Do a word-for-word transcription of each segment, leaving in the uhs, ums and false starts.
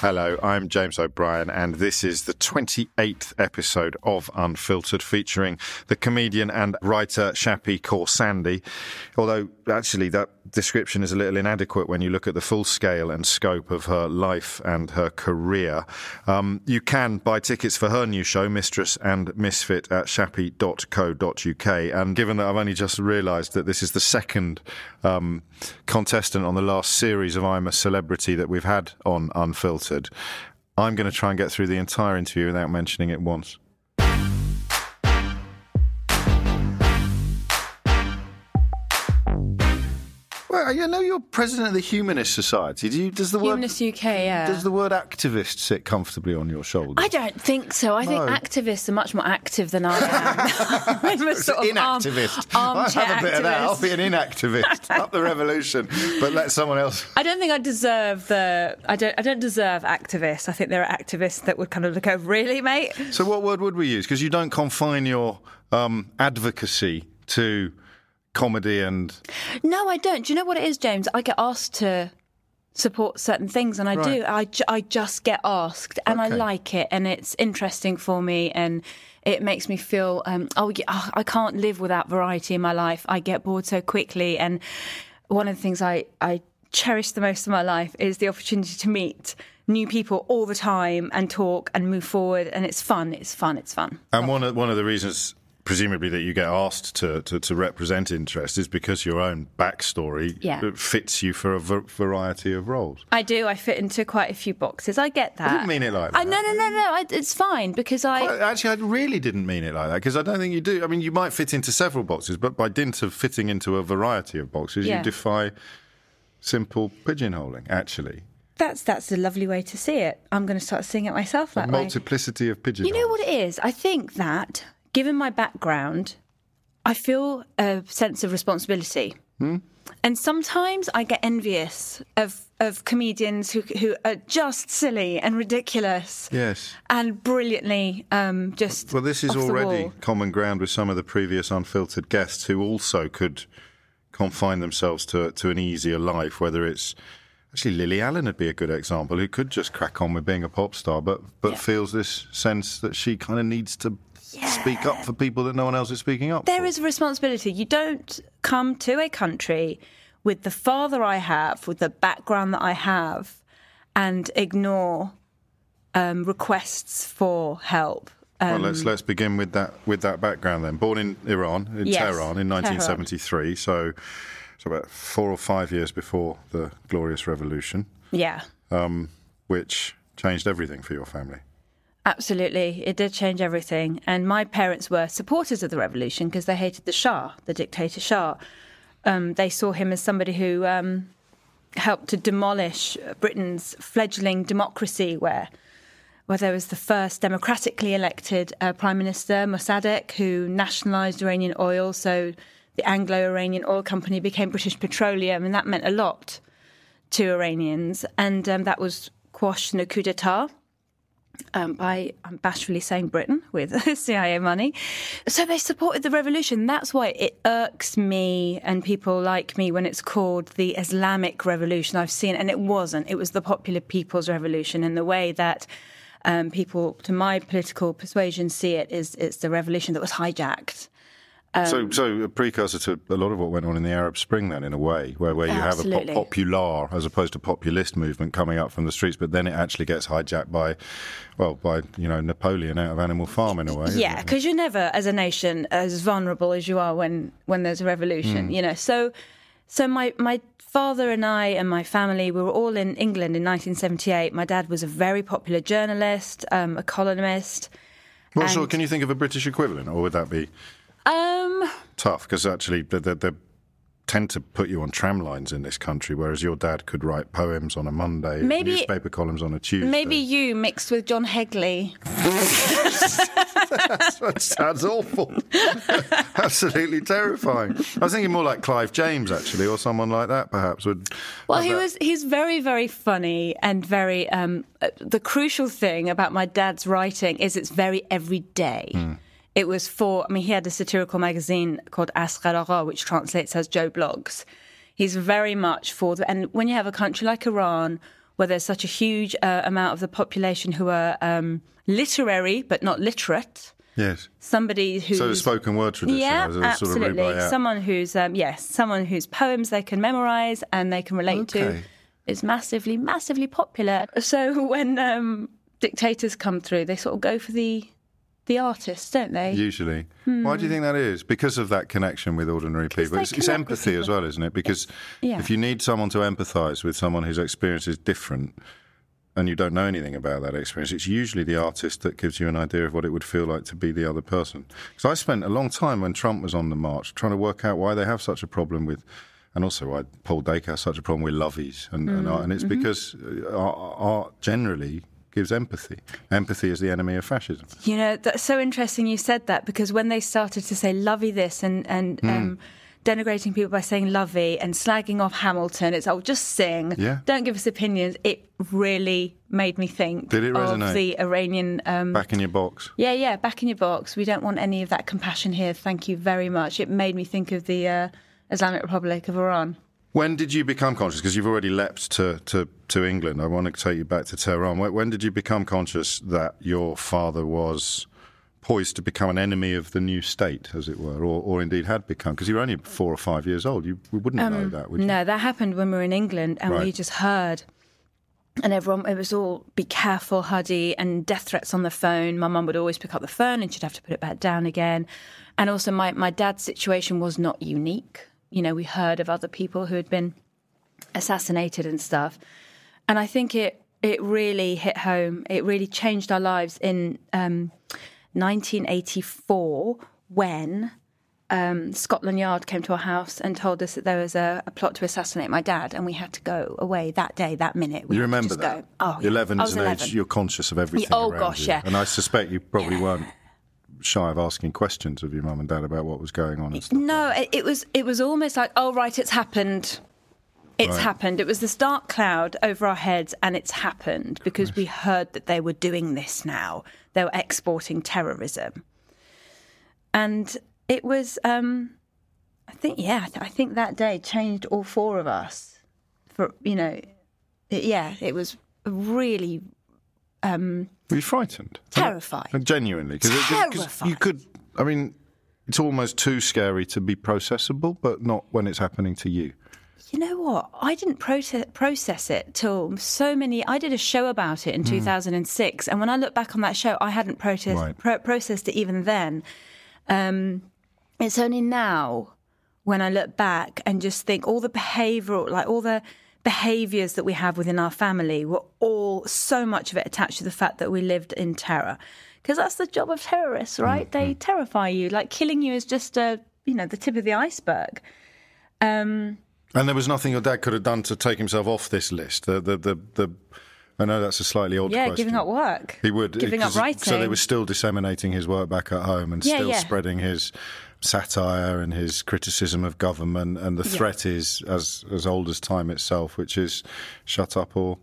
Hello, I'm James O'Brien and this is the twenty-eighth episode of Unfiltered, featuring the comedian and writer Shappi Khorsandi. Although, actually, that description is a little inadequate when you look at the full scale and scope of her life and her career. Um, you can buy tickets for her new show, Mistress and Misfit, at shappi dot co dot uk. And given that I've only just realised that this is the second um, contestant on the last series of I'm a Celebrity that we've had on Unfiltered, I'm going to try and get through the entire interview without mentioning it once. Well, I know you're president of the Humanist Society. Do you, does the Humanist word, U K, yeah. Does the word activist sit comfortably on your shoulder? I don't think so. I no. think activists are much more active than I am. I'm a sort of inactivist. Arm, I'll have a bit activist. Of that. I'll be an inactivist. Up the revolution, but let someone else. I don't think I deserve the. I don't. I don't deserve activists. I think there are activists that would kind of look over, really, mate. So what word would we use? Because you don't confine your um, advocacy to comedy and... No, I don't. Do you know what it is, James? I get asked to support certain things, and I right. do. I, ju- I just get asked, and okay. I like it, and it's interesting for me, and it makes me feel, um, oh, yeah, oh, I can't live without variety in my life. I get bored so quickly, and one of the things I, I cherish the most in my life is the opportunity to meet new people all the time and talk and move forward, and it's fun, it's fun, it's fun. And one of, one of the reasons... presumably that you get asked to, to, to represent interest is because your own backstory yeah. fits you for a v- variety of roles. I do. I fit into quite a few boxes. I get that. I didn't mean it like that. I, no, no, no, no. I, it's fine because I... Quite, actually, I really didn't mean it like that because I don't think you do. I mean, you might fit into several boxes, but by dint of fitting into a variety of boxes, yeah. you defy simple pigeonholing, actually. That's that's a lovely way to see it. I'm going to start seeing it myself that way. A multiplicity of pigeonholes. You know what it is? I think that... given my background, I feel a sense of responsibility. Hmm? And sometimes I get envious of, of comedians who who are just silly and ridiculous. Yes. And brilliantly um, just well, this is already common ground with some of the previous Unfiltered guests who also could confine themselves to to an easier life, whether it's... Actually, Lily Allen would be a good example, who could just crack on with being a pop star, but, but yeah. feels this sense that she kind of needs to... Yeah. Speak up for people that no one else is speaking up There for. Is a responsibility. You don't come to a country with the father I have, with the background that I have, and ignore um, requests for help. Um, well, let's let's begin with that with that background then. Born in Iran, in yes, Tehran, in nineteen seventy-three, Tehran. so so about four or five years before the Glorious Revolution. Yeah. Um, which changed everything for your family. Absolutely. It did change everything. And my parents were supporters of the revolution because they hated the Shah, the dictator Shah. Um, they saw him as somebody who um, helped to demolish Britain's fledgling democracy, where where there was the first democratically elected uh, Prime Minister, Mossadegh, who nationalised Iranian oil. So the Anglo-Iranian oil company became British Petroleum, and that meant a lot to Iranians. And um, that was quashed in a coup d'etat. Um, by, I'm bashfully saying Britain, with C I A money. So they supported the revolution. That's why it irks me and people like me when it's called the Islamic Revolution. I've seen, and it wasn't. It was the Popular People's Revolution, and the way that um, people, to my political persuasion, see it is it's the revolution that was hijacked. Um, so, so a precursor to a lot of what went on in the Arab Spring then, in a way, where, where you absolutely. have a pop- popular as opposed to populist movement coming up from the streets, but then it actually gets hijacked by, well, by, you know, Napoleon out of Animal Farm in a way. Yeah, because you're never, as a nation, as vulnerable as you are when, when there's a revolution, mm. you know. So so my, my father and I and my family, we were all in England in nineteen seventy-eight. My dad was a very popular journalist, um, a columnist. Well, sure, can you think of a British equivalent, or would that be... Um, Tough, because actually they, they, they tend to put you on tram lines in this country, whereas your dad could write poems on a Monday, maybe, newspaper columns on a Tuesday. Maybe you mixed with John Hegley. That's, that sounds awful. Absolutely terrifying. I was thinking more like Clive James, actually, or someone like that, perhaps. Would well, he that. was he's very, very funny and very... Um, the crucial thing about my dad's writing is it's very everyday. Mm. It was for, I mean, he had a satirical magazine called Asghar, which translates as Joe Blogs. He's very much for, the, and when you have a country like Iran, where there's such a huge uh, amount of the population who are um, literary but not literate. Yes. Somebody who's... So the spoken word tradition. Yeah, sort absolutely. Of someone who's, um, yes, someone whose poems they can memorise and they can relate okay. to. It's massively, massively popular. So when um, dictators come through, they sort of go for the... The artists, don't they? Usually. Hmm. Why do you think that is? Because of that connection with ordinary people. It's, it's empathy people. as well, isn't it? Because yeah. if you need someone to empathise with someone whose experience is different and you don't know anything about that experience, it's usually the artist that gives you an idea of what it would feel like to be the other person. Because I spent a long time when Trump was on the march trying to work out why they have such a problem with... And also why Paul Dacre has such a problem with lovies and, mm. and art. And it's mm-hmm. because art generally... gives empathy. Empathy is the enemy of fascism. You know, that's so interesting you said that, because when they started to say lovey this and, and mm. um, denigrating people by saying lovey and slagging off Hamilton, it's, oh, just sing, yeah. don't give us opinions, it really made me think Did it resonate? Of the Iranian... Um, back in your box. Yeah, yeah, back in your box. We don't want any of that compassion here, thank you very much. It made me think of the uh, Islamic Republic of Iran. When did you become conscious? Because you've already leapt to, to, to England. I want to take you back to Tehran. When did you become conscious that your father was poised to become an enemy of the new state, as it were, or, or indeed had become? Because you were only four or five years old. You we wouldn't um, know that, would you? No, that happened when we were in England, and right. we just heard. And everyone, it was all, be careful, Hadi, and death threats on the phone. My mum would always pick up the phone, and she'd have to put it back down again. And also my, my dad's situation was not unique. You know, we heard of other people who had been assassinated and stuff. And I think it, it really hit home. It really changed our lives in um, nineteen eighty-four when um, Scotland Yard came to our house and told us that there was a, a plot to assassinate my dad, and we had to go away that day, that minute. We you remember just that? Go. Oh, yeah. eleven is an eleven. Age you're conscious of everything yeah, oh, around gosh, you. Yeah. And I suspect you probably yeah. weren't. Shy of asking questions of your mum and dad about what was going on and stuff. No, like it was it was almost like, oh, right, it's happened. It's right. happened. It was this dark cloud over our heads, and it's happened because Christ. we heard that they were doing this now. They were exporting terrorism. And it was, um, I think, yeah, I think that day changed all four of us. For you know, it, yeah, it was really... Um, Were you frightened? Terrified. And genuinely. Cause terrified. Cause you could, I mean, it's almost too scary to be processable, but not when it's happening to you. You know what? I didn't proce- process it till so many... I did a show about it in mm. two thousand six, and when I look back on that show, I hadn't proce- right. pro- processed it even then. Um, it's only now when I look back and just think all the behavioural, like all the... behaviours that we have within our family were all so much of it attached to the fact that we lived in terror, because that's the job of terrorists, right? Mm-hmm. They terrify you. Like killing you is just a, you know, the tip of the iceberg. Um, and there was nothing your dad could have done to take himself off this list. The the the, the I know that's a slightly odd yeah, question. Yeah, giving up work. He would giving up writing. So they were still disseminating his work back at home and yeah, still yeah. spreading his. Satire and his criticism of government, and the threat yeah. is as as old as time itself, which is shut up or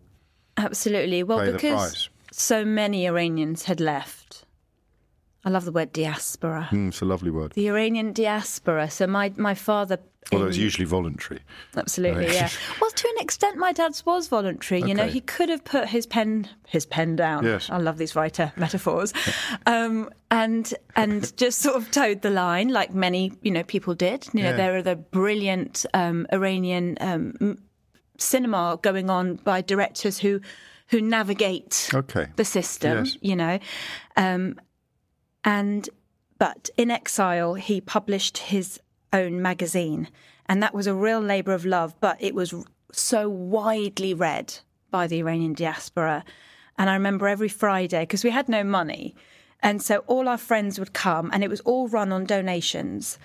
absolutely well pay because the price. so many Iranians had left. I love the word diaspora. Mm, it's a lovely word. The Iranian diaspora. So my, my father... Although in... it's usually voluntary. Absolutely, right? Yeah. Well, to an extent, my dad's was voluntary. Okay. You know, he could have put his pen his pen down. Yes. I love these writer metaphors. um, and and just sort of towed the line, like many, you know, people did. You know, yeah. There are the brilliant um, Iranian um, cinema going on by directors who who navigate okay. the system, yes. you know. Um And, but in exile, he published his own magazine. And that was a real labour of love, but it was so widely read by the Iranian diaspora. And I remember every Friday, because we had no money. And so all our friends would come, and it was all run on donations.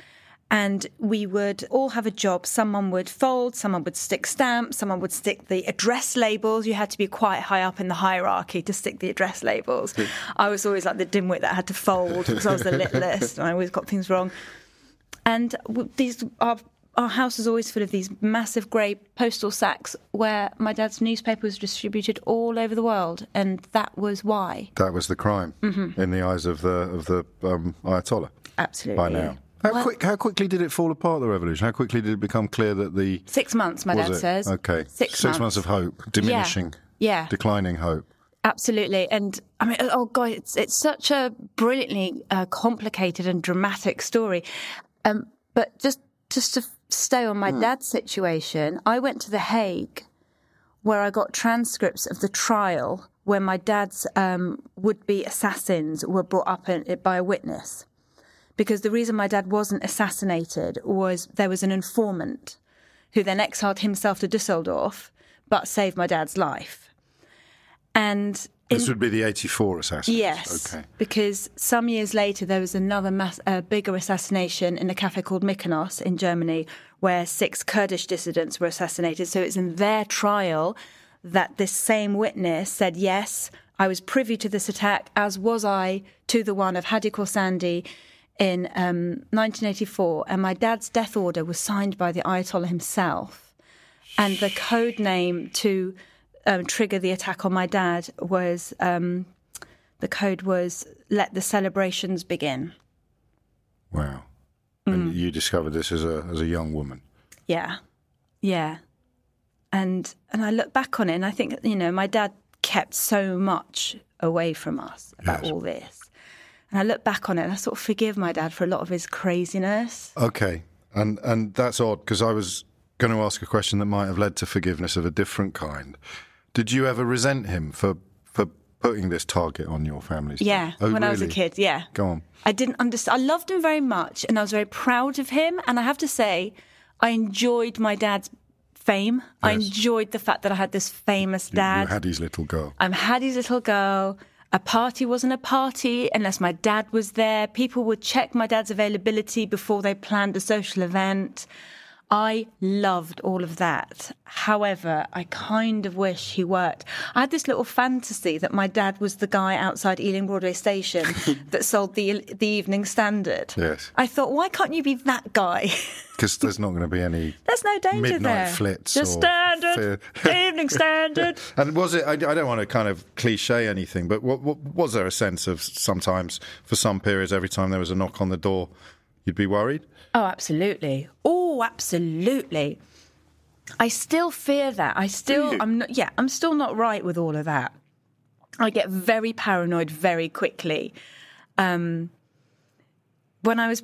And we would all have a job. Someone would fold, someone would stick stamps, someone would stick the address labels. You had to be quite high up in the hierarchy to stick the address labels. I was always like the dimwit that had to fold because I was the littlest and I always got things wrong. And these our, our house was always full of these massive grey postal sacks where my dad's newspaper was distributed all over the world. And that was why. That was the crime mm-hmm. in the eyes of the, of the um, Ayatollah. Absolutely. By now. Yeah. How well, quick? How quickly did it fall apart, the revolution? How quickly did it become clear that the... Six months, my dad it? says. Okay. Six, six months. months of hope, diminishing, yeah. yeah, declining hope. Absolutely. And, I mean, oh, God, it's, it's such a brilliantly uh, complicated and dramatic story. Um, but just, just to stay on my mm. dad's situation, I went to The Hague where I got transcripts of the trial where my dad's um, would-be assassins were brought up in, by a witness. Because the reason my dad wasn't assassinated was there was an informant who then exiled himself to Düsseldorf but saved my dad's life. And in, this would be the eighty-four assassination. Yes, okay. Because some years later there was another mass, uh, bigger assassination in a cafe called Mykonos in Germany where six Kurdish dissidents were assassinated. So it's in their trial that this same witness said, yes, I was privy to this attack, as was I to the one of Hadi Khorsandi, in um, nineteen eighty-four, and my dad's death order was signed by the Ayatollah himself. And the code name to um, trigger the attack on my dad was, um, the code was, "Let the celebrations begin." Wow. Mm. And you discovered this as a as a young woman. Yeah, yeah. And and I look back on it and I think, you know, my dad kept so much away from us about yes. all this. And I look back on it and I sort of forgive my dad for a lot of his craziness. Okay. And and that's odd, because I was going to ask a question that might have led to forgiveness of a different kind. Did you ever resent him for, for putting this target on your family's Yeah, oh, when really? I was a kid, yeah. Go on. I didn't understand. I loved him very much and I was very proud of him. And I have to say, I enjoyed my dad's fame. Yes. I enjoyed the fact that I had this famous dad. You, you Hadi's little girl. I'm Hadi's little girl. A party wasn't a party unless my dad was there. People would check my dad's availability before they planned a social event. I loved all of that. However, I kind of wish he worked. I had this little fantasy that my dad was the guy outside Ealing Broadway Station that sold the the Evening Standard. Yes. I thought, why can't you be that guy? Because there's not going to be any There's no danger midnight there. Flits. The Standard, the Evening Standard. And was it, I, I don't want to kind of cliche anything, but what, what, was there a sense of sometimes, for some periods, every time there was a knock on the door, you'd be worried? Oh, absolutely. Oh, absolutely. I still fear that. I still, I'm not, yeah, I'm still not right with all of that. I get very paranoid very quickly. Um, when I was,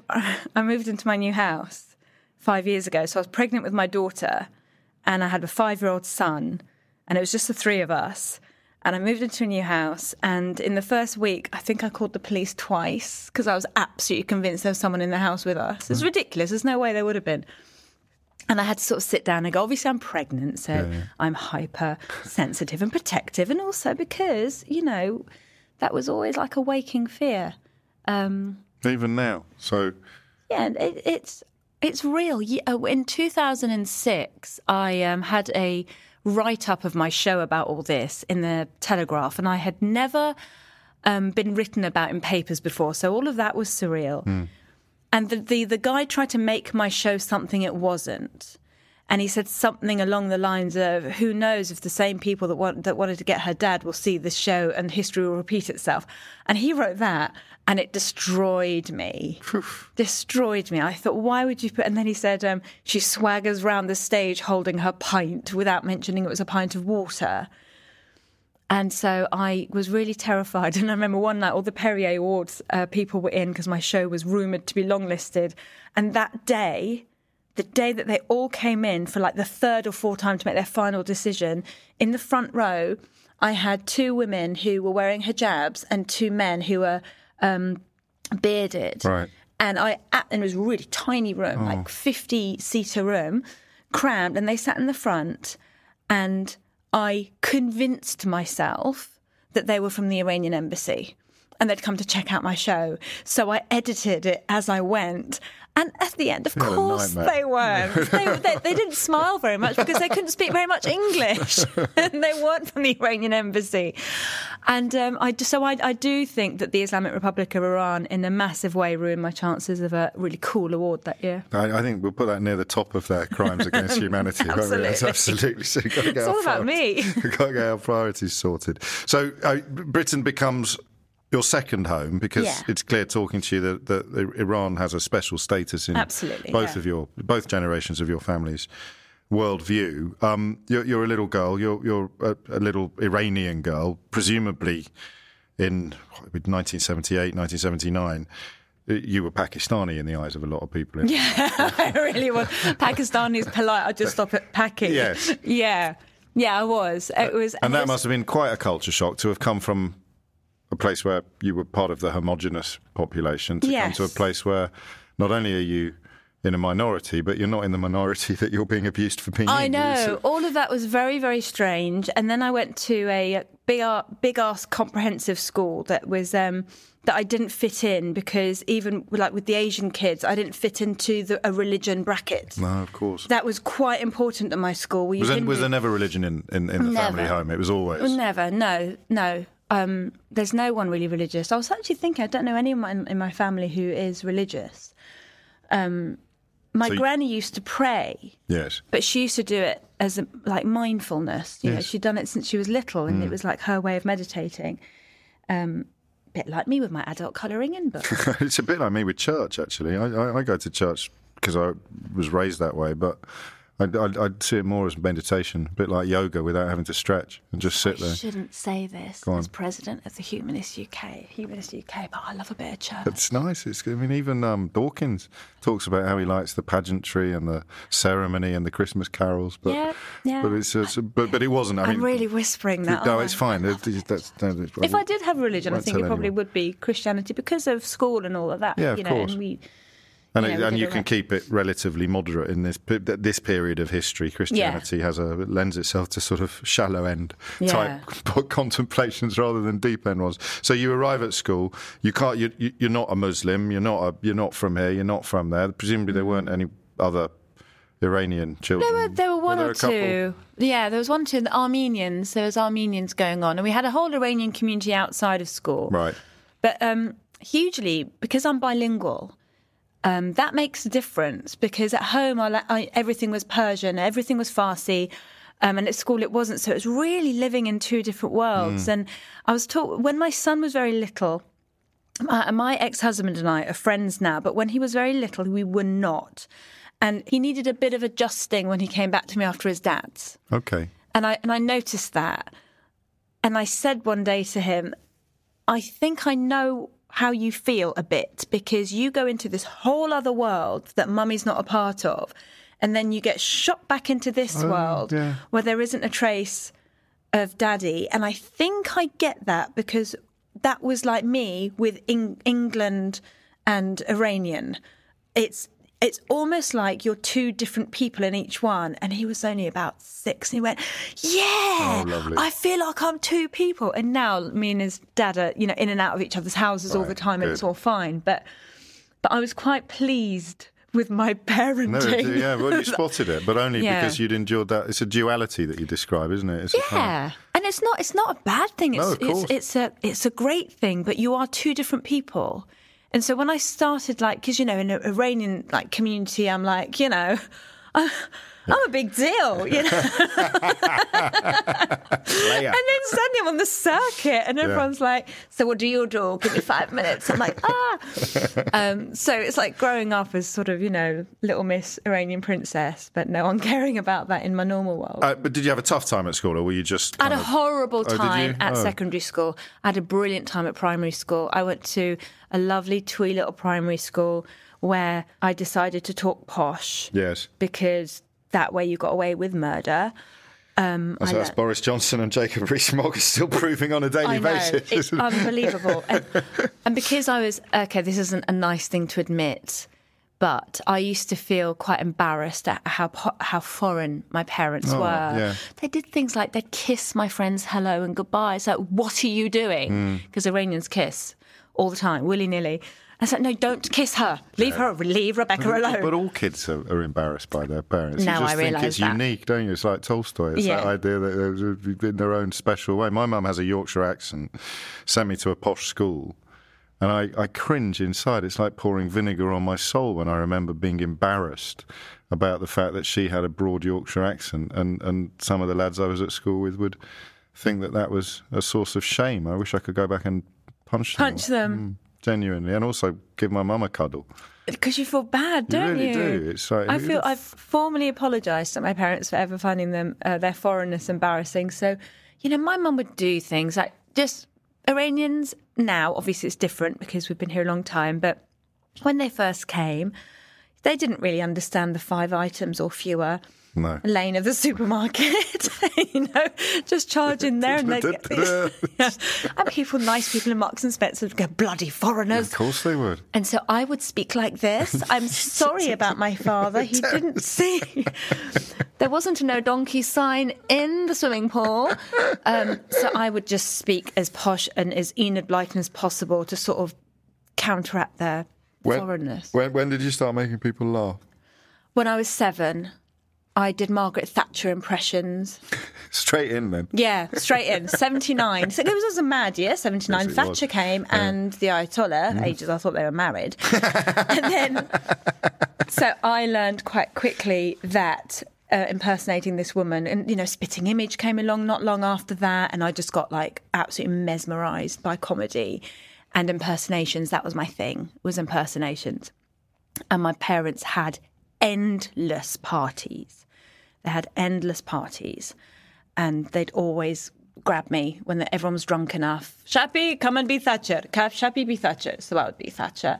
I moved into my new house five years ago. So I was pregnant with my daughter and I had a five-year-old son and it was just the three of us. And I moved into a new house, and in the first week, I think I called the police twice because I was absolutely convinced there was someone in the house with us. It's ridiculous. There's no way there would have been. And I had to sort of sit down and go, obviously I'm pregnant, so yeah, yeah. I'm hyper sensitive and protective. And also because, you know, that was always like a waking fear. Um, Even now. So yeah, it, it's, it's real. In two thousand six, I um, had a... write-up of my show about all this in the Telegraph, and I had never um, been written about in papers before, so all of that was surreal. Mm. And the, the the guy tried to make my show something it wasn't, And he said something along the lines of, who knows if the same people that want, that wanted to get her dad will see this show and history will repeat itself. And he wrote that, and it destroyed me. Oof. Destroyed me. I thought, why would you put... And then he said, um, she swaggers round the stage holding her pint without mentioning it was a pint of water. And so I was really terrified. And I remember one night all the Perrier Awards uh, people were in because my show was rumoured to be longlisted. And that day... the day that they all came in for like the third or fourth time to make their final decision, in the front row, I had two women who were wearing hijabs and two men who were um, bearded. Right. And I, and it was a really tiny room, oh. like fifty-seater room, crammed, and they sat in the front, and I convinced myself that they were from the Iranian embassy. And they'd come to check out my show. So I edited it as I went. And at the end, of course they weren't. they, they, they didn't smile very much because they couldn't speak very much English. And they weren't from the Iranian embassy. And um, I, so I, I do think that the Islamic Republic of Iran in a massive way ruined my chances of a really cool award that year. I, I think we'll put that near the top of that crimes against humanity. Absolutely. That's absolutely. So got to get it's all about me. We've got to get our priorities sorted. So uh, Britain becomes... your second home, because yeah. it's clear talking to you that, that Iran has a special status in Absolutely, both yeah. of your both generations of your family's worldview. Um, you're, you're a little girl, you're, you're a, a little Iranian girl, presumably in nineteen seventy-eight, nineteen seventy-nine. You were Pakistani in the eyes of a lot of people. In yeah, I really was. Pakistani is polite. I just stop at Paki. Yes. Yeah, yeah, I was. It was, and that was, must have been quite a culture shock to have come from a place where you were part of the homogenous population to yes. come to a place where not only are you in a minority, but you're not in the minority that you're being abused for being. I know. So. All of that was very, very strange. And then I went to a big, big ass comprehensive school that was um, that I didn't fit in because even like with the Asian kids, I didn't fit into the, a religion bracket. No, of course. That was quite important at my school. Was there, was there never religion in, in, in the never. family home? It was always. Never. No, no. Um, there's no one really religious. I was actually thinking, I don't know anyone in my family who is religious. Um, my so granny you... used to pray. Yes. But she used to do it as a, like mindfulness. You yes. know, she'd done it since she was little and mm. it was like her way of meditating. Um, bit like me with my adult colouring in book. It's a bit like me with church, actually. I, I, I go to church because I was raised that way, but... I'd, I'd, I'd see it more as meditation, a bit like yoga without having to stretch and just sit I there. I shouldn't say this as president of the Humanist U K, Humanist U K, but I love a bit of church. It's nice. It's, I mean, even um, Dawkins talks about how he likes the pageantry and the ceremony and the Christmas carols. But, yeah, yeah. But, it's, it's, but, but it wasn't. I I'm mean, really whispering that. No, it's fine. It, it. That's, that's, that's, if I, I did have religion, I think it probably anyone. would be Christianity because of school and all of that. Yeah, of you know, course. And we, And, yeah, it, and you can keep it relatively moderate in this this period of history. Christianity yeah. has a it lends itself to sort of shallow end yeah. type contemplations rather than deep end ones. So you arrive at school. You can't. You, you're not a Muslim. You're not. A, you're not from here. You're not from there. Presumably there weren't any other Iranian children. There were, there were one were there or two. Yeah, there was one or two. The Armenians. There was Armenians going on, and we had a whole Iranian community outside of school. Right. But um, hugely because I'm bilingual. Um, that makes a difference because at home I, I, everything was Persian, everything was Farsi, um, and at school it wasn't. So it was really living in two different worlds. Mm. And I was taught when my son was very little, my, my ex-husband and I are friends now, but when he was very little, we were not. And he needed a bit of adjusting when he came back to me after his dad's. Okay. And I and I noticed that. And I said one day to him, I think I know how you feel a bit, because you go into this whole other world that mummy's not a part of, and then you get shot back into this oh, world yeah. where there isn't a trace of daddy. And I think I get that because that was like me with Eng- England and Iranian. It's it's almost like you're two different people in each one. And he was only about six. And he went, yeah, oh, I feel like I'm two people. And now me and his dad are, you know, in and out of each other's houses right, all the time. Good. And it's all fine. But but I was quite pleased with my parenting. No, yeah, well, you spotted it, but only yeah. because you'd endured that. It's a duality that you describe, isn't it? It's yeah. Kind of... And it's not it's not a bad thing. It's, no, of course. It's, it's, a, it's a great thing, but you are two different people. And so when I started, like, because, you know, in an Iranian, like, community, I'm like, you know, I, I'm a big deal, you know. And then suddenly I'm on the circuit and everyone's yeah. like, so what do you do? Give me five minutes. I'm like, ah. Um, so it's like growing up as sort of, you know, little Miss Iranian princess, but no one caring about that in my normal world. Uh, but did you have a tough time at school or were you just... I had of... a horrible time oh, at oh. secondary school. I had a brilliant time at primary school. I went to a lovely twee little primary school where I decided to talk posh. Yes. Because... that way you got away with murder. Um, so that's Boris Johnson and Jacob Rees-Mogg are still proving on a daily I know. basis. It's unbelievable. And, and because I was, okay, this isn't a nice thing to admit, but I used to feel quite embarrassed at how how foreign my parents oh, were. Yeah. They did things like they'd kiss my friends hello and goodbye. It's like, what are you doing? Because mm. Iranians kiss all the time, willy-nilly. I said, no, don't kiss her. Leave yeah. her, leave Rebecca alone. But all kids are, are embarrassed by their parents. Now you just I think it's that. unique, don't you? It's like Tolstoy. It's yeah. that idea that they're in their own special way. My mum has a Yorkshire accent, sent me to a posh school, and I, I cringe inside. It's like pouring vinegar on my soul when I remember being embarrassed about the fact that she had a broad Yorkshire accent, and, and some of the lads I was at school with would think that that was a source of shame. I wish I could go back and punch them. Punch them. them. Mm. Genuinely, and also give my mum a cuddle. Because you feel bad, don't you? You really do. It's like, I feel I've formally apologised to my parents for ever finding them uh, their foreignness embarrassing. So, you know, my mum would do things like just Iranians now. Obviously, it's different because we've been here a long time. But when they first came, they didn't really understand the five items or fewer. No. Lane of the supermarket, you know, just charge in there and they get yeah. And people, nice people in Marks and Spencer would go, bloody foreigners. Of course they would. And so I would speak like this. I'm sorry about my father. He didn't see. There wasn't a no donkey sign in the swimming pool. Um, so I would just speak as posh and as Enid Blyton as possible to sort of counteract their when, foreignness. When, when did you start making people laugh? When I was seven. I did Margaret Thatcher impressions. Straight in then? Yeah, straight in. seventy-nine. So it was a mad year, seventy-nine. Yes, Thatcher was. came yeah. and the Ayatollah, mm. ages I thought they were married. And then, so I learned quite quickly that uh, impersonating this woman, and, you know, Spitting Image came along not long after that, and I just got, like, absolutely mesmerised by comedy and impersonations. That was my thing, was impersonations. And my parents had endless parties. They had endless parties, and they'd always grab me when the, everyone was drunk enough. Shappi, come and be Thatcher. Shappi, be Thatcher. So I would be Thatcher.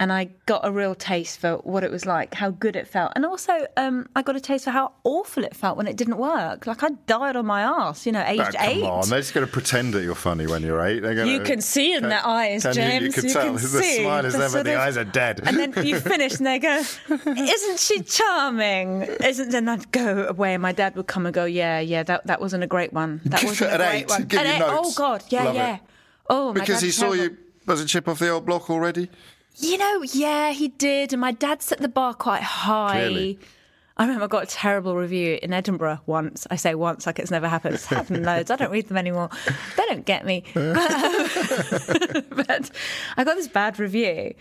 And I got a real taste for what it was like, how good it felt. And also, um, I got a taste for how awful it felt when it didn't work. Like, I died on my arse, you know, aged oh, come eight. Come on, they're just going to pretend that you're funny when you're eight. They're gonna, you can see in can, their eyes, James. You, you can you tell. Can the see. smile is the there, but the eyes are dead. And then you finish and they go, isn't she charming? Isn't Then I'd go away and my dad would come and go, yeah, yeah, that, that wasn't a great one. That wasn't a great eight, one. Give and you eight, oh, God, yeah, Love yeah. It. Oh, my Because he saw terrible. you as a chip off the old block already? You know, yeah, he did. And my dad set the bar quite high. Clearly. I remember I got a terrible review in Edinburgh once. I say once like it's never happened. It's happened loads. I don't read them anymore. They don't get me. But, um, but I got this bad review.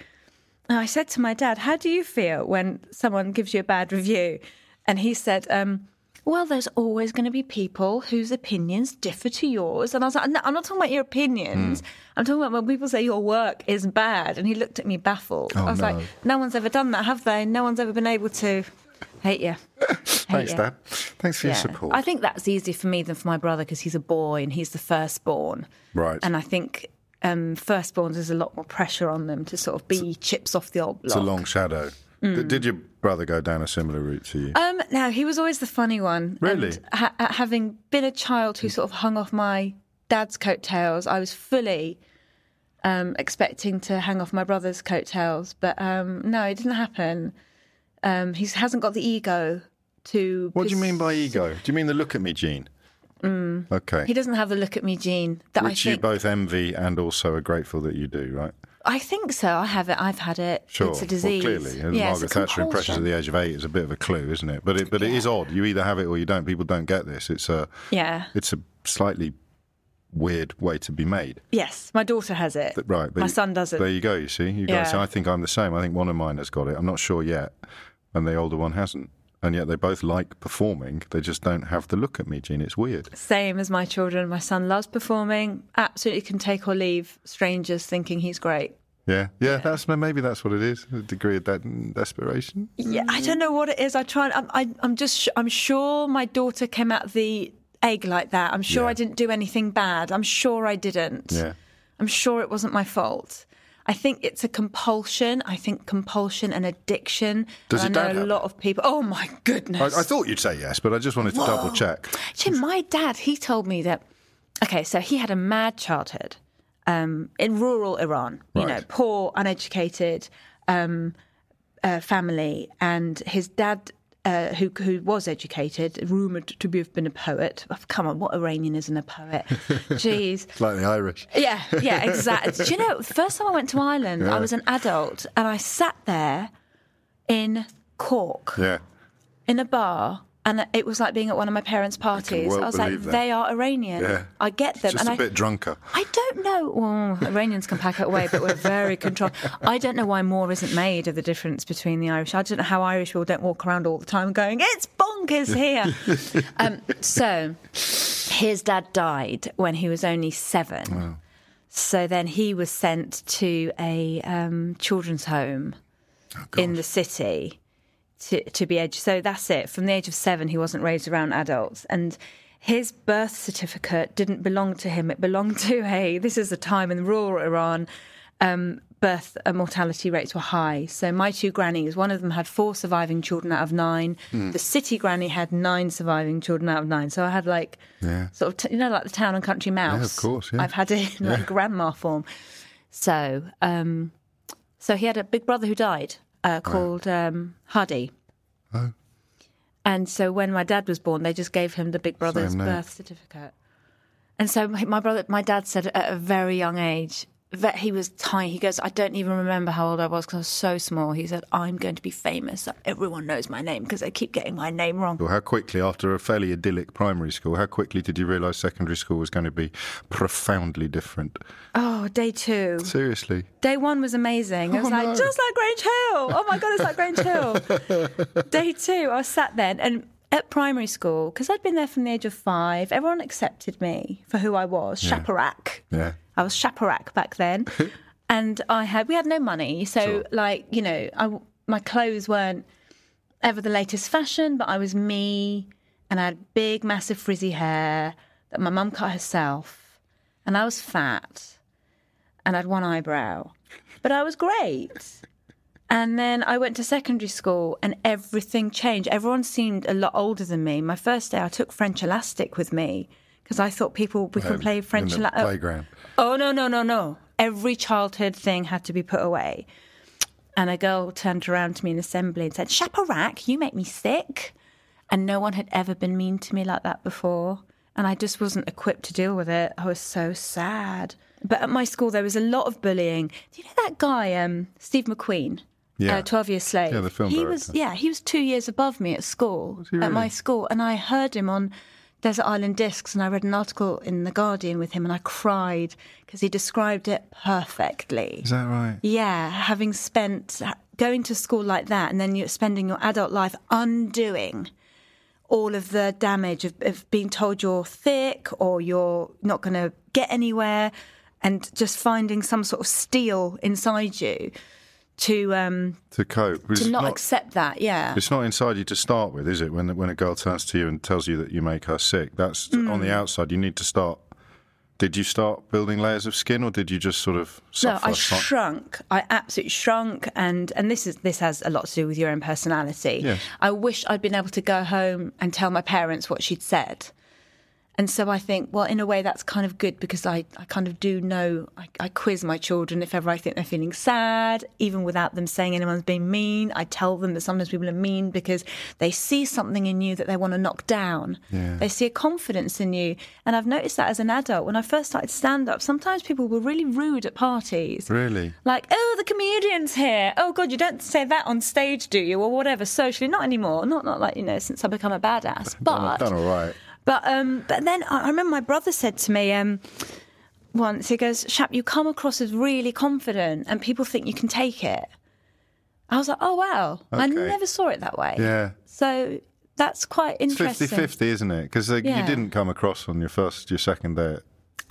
And I said to my dad, how do you feel when someone gives you a bad review? And he said, um, well, there's always going to be people whose opinions differ to yours. And I was like, no, I'm not talking about your opinions. Mm. I'm talking about when people say your work is bad. And he looked at me baffled. Oh, I was no. like, no one's ever done that, have they? No one's ever been able to. Hate you. Hate Thanks, you. Dad. Thanks for yeah. your support. I think that's easier for me than for my brother because he's a boy and he's the firstborn. Right. And I think um, firstborns, there's a lot more pressure on them to sort of be it's chips off the old block. It's a long shadow. Mm. Did your brother go down a similar route to you? Um, no, he was always the funny one. Really? And ha- having been a child who sort of hung off my dad's coattails, I was fully um, expecting to hang off my brother's coattails. But um, no, it didn't happen. Um, he hasn't got the ego to... What pers- do you mean by ego? Do you mean the look-at-me gene? Mm. Okay. He doesn't have the look-at-me gene. That Which I think- you both envy and also are grateful that you do, right? I think so. I have it. I've had it. Sure. It's a disease. Well, clearly. And yeah, Margaret Thatcher impressions at the age of eight is a bit of a clue, isn't it? But it, but yeah. it is odd. You either have it or you don't. People don't get this. It's a, yeah. it's a slightly weird way to be made. Yes. My daughter has it. Right. But my son doesn't. There you go, you see. You guys, yeah. I think I'm the same. I think one of mine has got it. I'm not sure yet. And the older one hasn't. And yet they both like performing. They just don't have the look at me gene. It's weird. Same as my children. My son loves performing. Absolutely can take or leave strangers thinking he's great. Yeah, yeah, yeah. That's maybe that's what it is. A degree of that desperation. Yeah, I don't know what it is. I try. And, I, I, I'm just. I'm sure my daughter came out the egg like that. I'm sure yeah. I didn't do anything bad. I'm sure I didn't. Yeah. I'm sure it wasn't my fault. I think it's a compulsion. I think compulsion and addiction. Does and it I know dad a lot of people. Oh my goodness! I, I thought you'd say yes, but I just wanted to Whoa. double check. Jim, my dad, he told me that. Okay, so he had a mad childhood. Um, in rural Iran, you right. know, poor, uneducated um, uh, family. And his dad, uh, who who was educated, rumoured to have been a poet. Oh, come on, what Iranian isn't a poet? Jeez. It's like the Irish. Yeah, yeah, exactly. Do you know, first time I went to Ireland, yeah. I was an adult, and I sat there in Cork, yeah. in a bar. And it was like being at one of my parents' parties. I, well I was like, that. they are Iranian. Yeah. I get them. Just and a I, bit drunker. I don't know. Well, Iranians can pack it away, but we're very controlled. I don't know why more isn't made of the difference between the Irish. I don't know how Irish people don't walk around all the time going, it's bonkers here. um, so his dad died when he was only seven. Wow. So then he was sent to a um, children's home oh, in the city. To, to be age, so that's it. From the age of seven, he wasn't raised around adults, and his birth certificate didn't belong to him. It belonged to a. This is a time in rural Iran. Um, birth and mortality rates were high. So my two grannies, one of them had four surviving children out of nine. Mm. The city granny had nine surviving children out of nine. So I had like yeah. sort of t- you know like the town and country mouse. Yeah, of course, yeah. I've had it in yeah. like grandma form. So, um, so he had a big brother who died. Uh, called um, Hardy. Oh. And so when my dad was born, they just gave him the big brother's birth certificate. And so my, my brother, my dad said at a very young age, that he was tiny. He goes, I don't even remember how old I was because I was so small. He said, I'm going to be famous. Everyone knows my name because they keep getting my name wrong. Well, how quickly, after a fairly idyllic primary school, how quickly did you realise secondary school was going to be profoundly different? Oh, day two. Seriously? Day one was amazing. Oh, it was like, no. just like Grange Hill. Oh, my God, it's like Grange Hill. Day two, I was sat there and at primary school, because I'd been there from the age of five, everyone accepted me for who I was, yeah. Chaparak. Yeah. I was Chaparak back then, and I had we had no money, so sure. like you know, I, my clothes weren't ever the latest fashion, but I was me, and I had big, massive, frizzy hair that my mum cut herself, and I was fat, and I had one eyebrow, but I was great. And then I went to secondary school, and everything changed. Everyone seemed a lot older than me. My first day, I took French elastic with me. Because I thought people, we um, could play French... In the la- playground. Oh, no, no, no, no. Every childhood thing had to be put away. And a girl turned around to me in assembly and said, Chaparak, you make me sick. And no one had ever been mean to me like that before. And I just wasn't equipped to deal with it. I was so sad. But at my school, there was a lot of bullying. Do you know that guy, um, Steve McQueen? Yeah. Uh, twelve Years Slave. Yeah, the film he director. Was, yeah, he was two years above me at school, was he really? At my school. And I heard him on... Desert Island Discs, and I read an article in The Guardian with him, and I cried because he described it perfectly. Is that right? Yeah, having spent, going to school like that, and then you're spending your adult life undoing all of the damage of, of being told you're thick or you're not going to get anywhere, and just finding some sort of steel inside you. To um to cope to not, not accept that, yeah. It's not inside you to start with, is it? When when a girl turns to you and tells you that you make her sick, that's mm. on the outside. You need to start. Did you start building layers of skin, or did you just sort of? No, I shrunk. I absolutely shrunk, and and this is this has a lot to do with your own personality. Yes. I wish I'd been able to go home and tell my parents what she'd said. And so I think, well, in a way, that's kind of good because I, I kind of do know, I, I quiz my children if ever I think they're feeling sad, even without them saying anyone's being mean. I tell them that sometimes people are mean because they see something in you that they want to knock down. Yeah. They see a confidence in you. And I've noticed that as an adult. When I first started stand-up, sometimes people were really rude at parties. Really? Like, oh, the comedian's here. Oh, God, you don't say that on stage, do you? Or whatever, socially. Not anymore. Not, not like, you know, since I've become a badass. But I've done all right. But um, but then I remember my brother said to me um, once, he goes, Shap, you come across as really confident and people think you can take it. I was like, oh, wow. Okay. I never saw it that way. Yeah. So that's quite interesting. It's fifty-fifty, isn't it? Because like, yeah. you didn't come across on your first, your second date.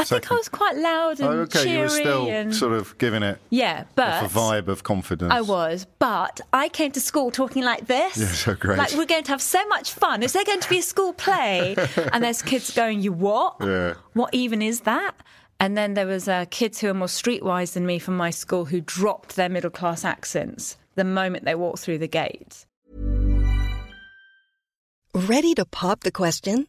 I second. think I was quite loud and oh, okay. cheery. You were still and... sort of giving it yeah, but a vibe of confidence. I was, but I came to school talking like this. Yeah, so great. Like, we're going to have so much fun. Is there going to be a school play? And there's kids going, you what? Yeah. What even is that? And then there was uh, kids who are more streetwise than me from my school who dropped their middle-class accents the moment they walked through the gate. Ready to pop the question?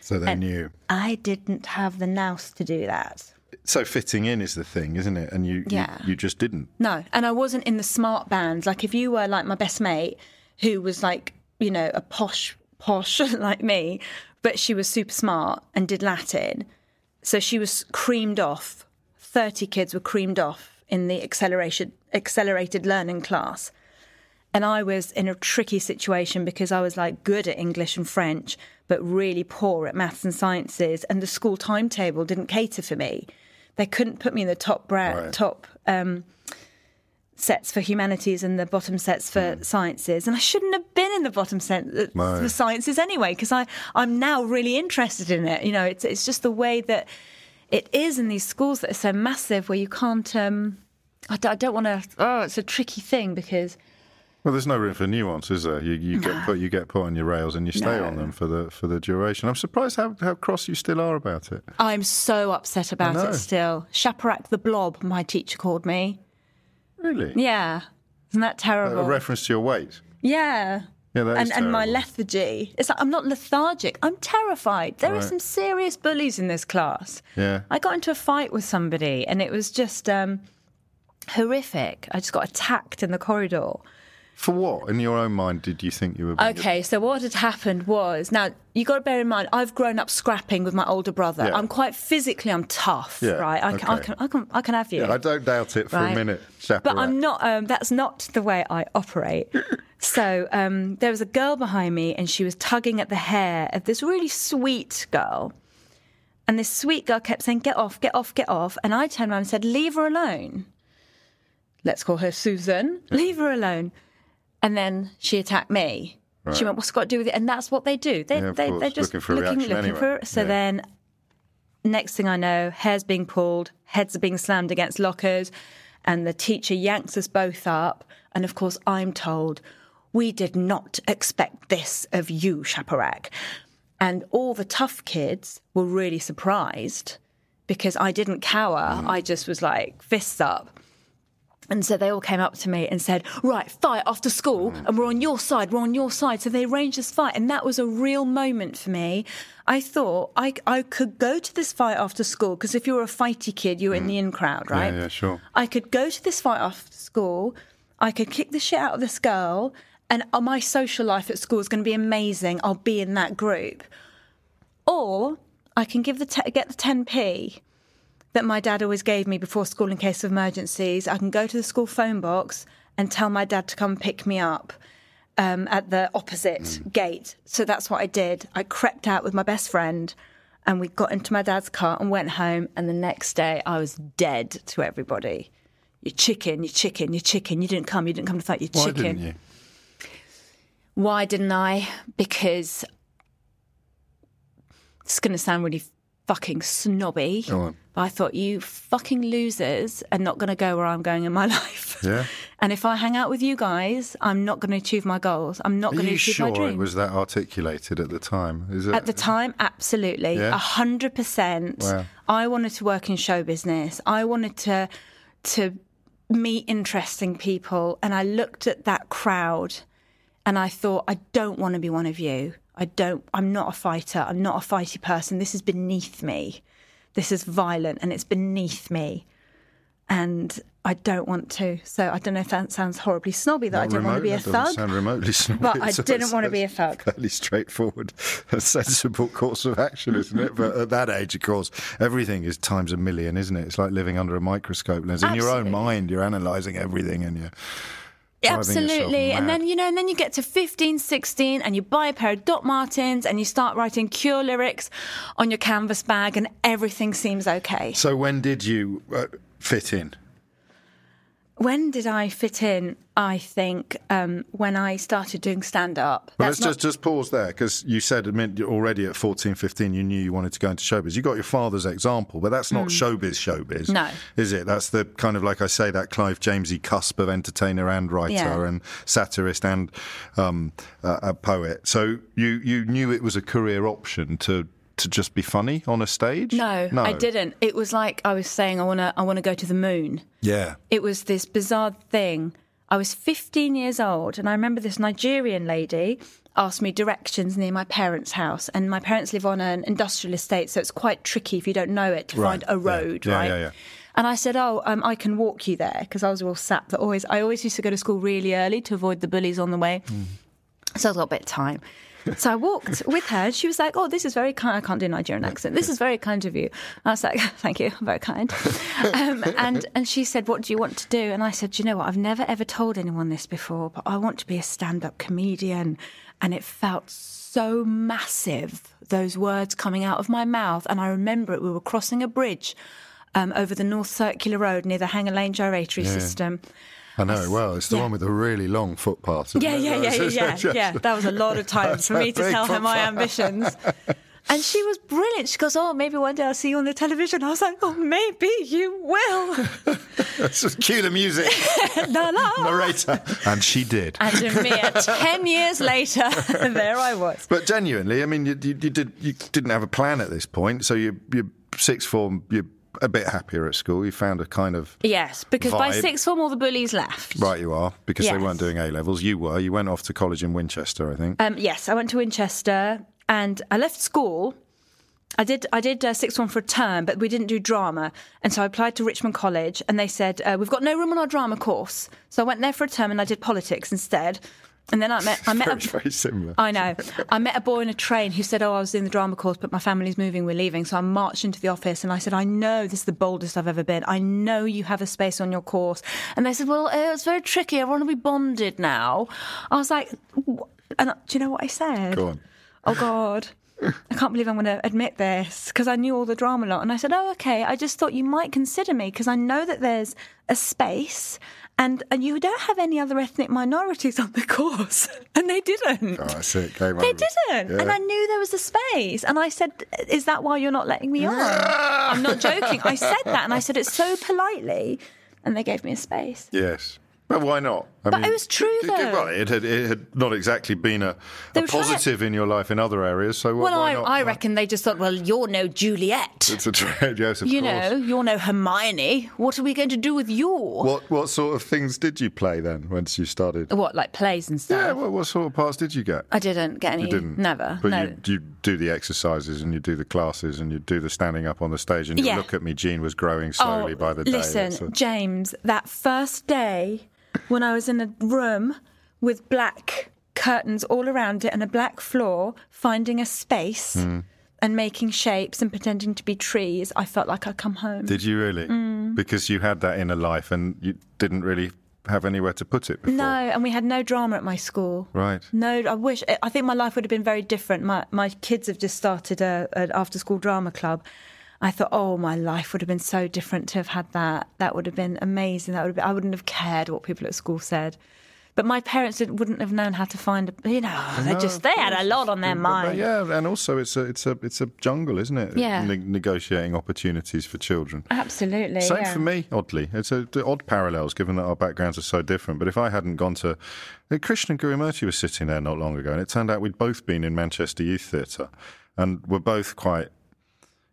So they and knew. I didn't have the nous to do that. So fitting in is the thing, isn't it? And you, yeah. you, you just didn't. No, and I wasn't in the smart bands. Like if you were like my best mate, who was like, you know, a posh, posh like me, but she was super smart and did Latin. So she was creamed off. thirty kids were creamed off in the acceleration, accelerated learning class. And I was in a tricky situation because I was like good at English and French, but really poor at maths and sciences. And the school timetable didn't cater for me. They couldn't put me in the top bra- right. top um, sets for humanities and the bottom sets for mm. sciences. And I shouldn't have been in the bottom set uh, no. for sciences anyway, because I I'm now really interested in it. You know, it's it's just the way that it is in these schools that are so massive, where you can't. Um, I, d- I don't want to. Oh, it's a tricky thing because. Well, there's no room for nuance, is there? You, you no. get put, you get put on your rails, and you stay no. on them for the for the duration. I'm surprised how, how cross you still are about it. I'm so upset about it still. Shaparak the blob, my teacher called me. Really? Yeah. Isn't that terrible? A reference to your weight. Yeah. Yeah, that and, is and my lethargy. It's like I'm not lethargic. I'm terrified. There right. are some serious bullies in this class. Yeah. I got into a fight with somebody, and it was just um, horrific. I just got attacked in the corridor. For what, in your own mind, did you think you were being... Okay, so what had happened was... Now, you got to bear in mind, I've grown up scrapping with my older brother. Yeah. I'm quite physically, I'm tough, yeah, right? I, okay. can, I, can, I, can, I can have you. Yeah, I don't doubt it for right? a minute. Chaparral. But I'm not... Um, that's not the way I operate. So um, there was a girl behind me, and she was tugging at the hair of this really sweet girl. And this sweet girl kept saying, get off, get off, get off. And I turned around and said, leave her alone. Let's call her Susan. Yeah. Leave her alone. And then she attacked me. Right. She went, what's it got to do with it? And that's what they do. They, yeah, they, they're just looking for a looking, reaction looking anyway. For it. So yeah. then next thing I know, hair's being pulled, heads are being slammed against lockers, and the teacher yanks us both up. And, of course, I'm told, we did not expect this of you, Shaparak. And all the tough kids were really surprised because I didn't cower. Mm. I just was like, fists up. And so they all came up to me and said, right, fight after school, and we're on your side, we're on your side. So they arranged this fight, and that was a real moment for me. I thought I, I could go to this fight after school, because if you were a fighty kid, you were mm. in the in crowd, right? Yeah, yeah, sure. I could go to this fight after school, I could kick the shit out of this girl, and my social life at school is going to be amazing. I'll be in that group. Or I can give the te- get the ten p... that my dad always gave me before school in case of emergencies. I can go to the school phone box and tell my dad to come pick me up um, at the opposite mm. gate. So that's what I did. I crept out with my best friend, and we got into my dad's car and went home, and the next day I was dead to everybody. You're chicken, you're chicken, you're chicken. You didn't come, you didn't come to fight, you're chicken. Why didn't you? Why didn't I? Because it's going to sound really fucking snobby. Oh. I thought, you fucking losers are not going to go where I'm going in my life. Yeah. And if I hang out with you guys, I'm not going to achieve my goals. I'm not going to achieve sure my dreams. Are you sure it was that articulated at the time? Is it? At the time, absolutely. Yeah? one hundred percent. Wow. I wanted to work in show business. I wanted to to meet interesting people. And I looked at that crowd and I thought, I don't want to be one of you. I don't, I'm not a fighter. I'm not a fighty person. This is beneath me. This is violent and it's beneath me. And I don't want to. So I don't know if that sounds horribly snobby that Not I didn't remote, want to be a thug. Sound remotely snobby. But I didn't want to be a thug. Fairly straightforward, a sensible course of action, isn't it? But at that age, of course, everything is times a million, isn't it? It's like living under a microscope lens. In Absolutely. Your own mind, you're analysing everything and you're... Absolutely. And then, you know, and then you get to fifteen, sixteen and you buy a pair of Doc Martens and you start writing Cure lyrics on your canvas bag and everything seems okay. So when did you uh, fit in? When did I fit in? I think um, when I started doing stand-up. Well, let's not... just, just pause there, because you said I mean, already at fourteen, fifteen you knew you wanted to go into showbiz. You got your father's example, but that's not mm. showbiz showbiz. No. Is it? That's the kind of, like I say, that Clive Jamesy cusp of entertainer and writer yeah. and satirist and um, uh, a poet. So you, you knew it was a career option to... to just be funny on a stage? No, no, I didn't. It was like I was saying, I want to I want to go to the moon. Yeah. It was this bizarre thing. I was fifteen years old, and I remember this Nigerian lady asked me directions near my parents' house, and my parents live on an industrial estate, so it's quite tricky if you don't know it to right. find a road, yeah. Yeah, right? Yeah, yeah, yeah. And I said, oh, um, I can walk you there, because I was all sap. That always, I always used to go to school really early to avoid the bullies on the way, mm. so I got a bit of time. So I walked with her and she was like, oh, this is very kind. I can't do a Nigerian accent. This is very kind of you. I was like, thank you. I'm very kind. Um, and, and she said, what do you want to do? And I said, do you know what? I've never, ever told anyone this before, but I want to be a stand-up comedian. And it felt so massive, those words coming out of my mouth. And I remember it. We were crossing a bridge um, over the North Circular Road near the Hanger Lane gyratory yeah. system. I know it well. It's the yeah. one with the really long footpath. Yeah, it? yeah, yeah, yeah, yeah, yeah, yeah. That was a lot of time for me to tell her my ambitions. And she was brilliant. She goes, oh, maybe one day I'll see you on the television. I was like, oh, maybe you will. Just cue the music. La, la. Narrator. And she did. And a mere ten years later, there I was. But genuinely, I mean, you, you, you, did, you didn't have a plan at this point. So you, you're sixth form, you're... a bit happier at school. You found a kind of yes, because vibe. By sixth form all the bullies left. Right, you are, because yes. they weren't doing A levels. You were. You went off to college in Winchester, I think. Um, yes, I went to Winchester, and I left school. I did. I did uh, sixth form for a term, but we didn't do drama, and so I applied to Richmond College, and they said uh, we've got no room on our drama course. So I went there for a term, and I did politics instead. And then I met, I met, very, a, very similar. I know. I met a boy in a train who said, "Oh, I was in the drama course, but my family's moving, we're leaving." So I marched into the office and I said, "I know this is the boldest I've ever been. I know you have a space on your course." And they said, "Well, it's very tricky. I want to be bonded now." I was like, what? "And do you know what I said?" Go on. Oh God, I can't believe I'm going to admit this, because I knew all the drama lot. And I said, "Oh, okay. I just thought you might consider me because I know that there's a space." And and you don't have any other ethnic minorities on the course. And they didn't. Oh, that's it. Came they over. Didn't. Yeah. And I knew there was a space. And I said, "Is that why you're not letting me on?" I'm not joking. I said that, and I said it so politely. And they gave me a space. Yes. Well, why not? I but mean, it was true, though. Well, it had, it had not exactly been a, a positive to... in your life in other areas, so well, why I, not? Well, I reckon they just thought, well, you're no Juliet. It's a trade, yes, of you course. You know, you're no Hermione. What are we going to do with you? What What sort of things did you play, then, once you started? What, like plays and stuff? Yeah, what, what sort of parts did you get? I didn't get any. You didn't? Never. But no. you, you do the exercises, and you do the classes, and you do the standing up on the stage, and you yeah. look at me, Jean was growing slowly oh, by the day. Listen, a... James, that first day... when I was in a room with black curtains all around it and a black floor, finding a space mm. and making shapes and pretending to be trees, I felt like I'd come home. Did you really? Mm. Because you had that inner life and you didn't really have anywhere to put it before. No, and we had no drama at my school. Right. No, I wish... I think my life would have been very different. My my kids have just started a, an after-school drama club. I thought, oh, my life would have been so different to have had that. That would have been amazing. That would have been, I wouldn't have cared what people at school said. But my parents wouldn't have known how to find a, you know, they no, just they had a lot on their mind. Yeah, and also it's a it's a it's a jungle, isn't it? Yeah, ne- negotiating opportunities for children. Absolutely. Same yeah. for me. Oddly, it's a, the odd parallels given that our backgrounds are so different. But if I hadn't gone to, Krishnan Gurumurthy was sitting there not long ago, and it turned out we'd both been in Manchester Youth Theatre, and we're both quite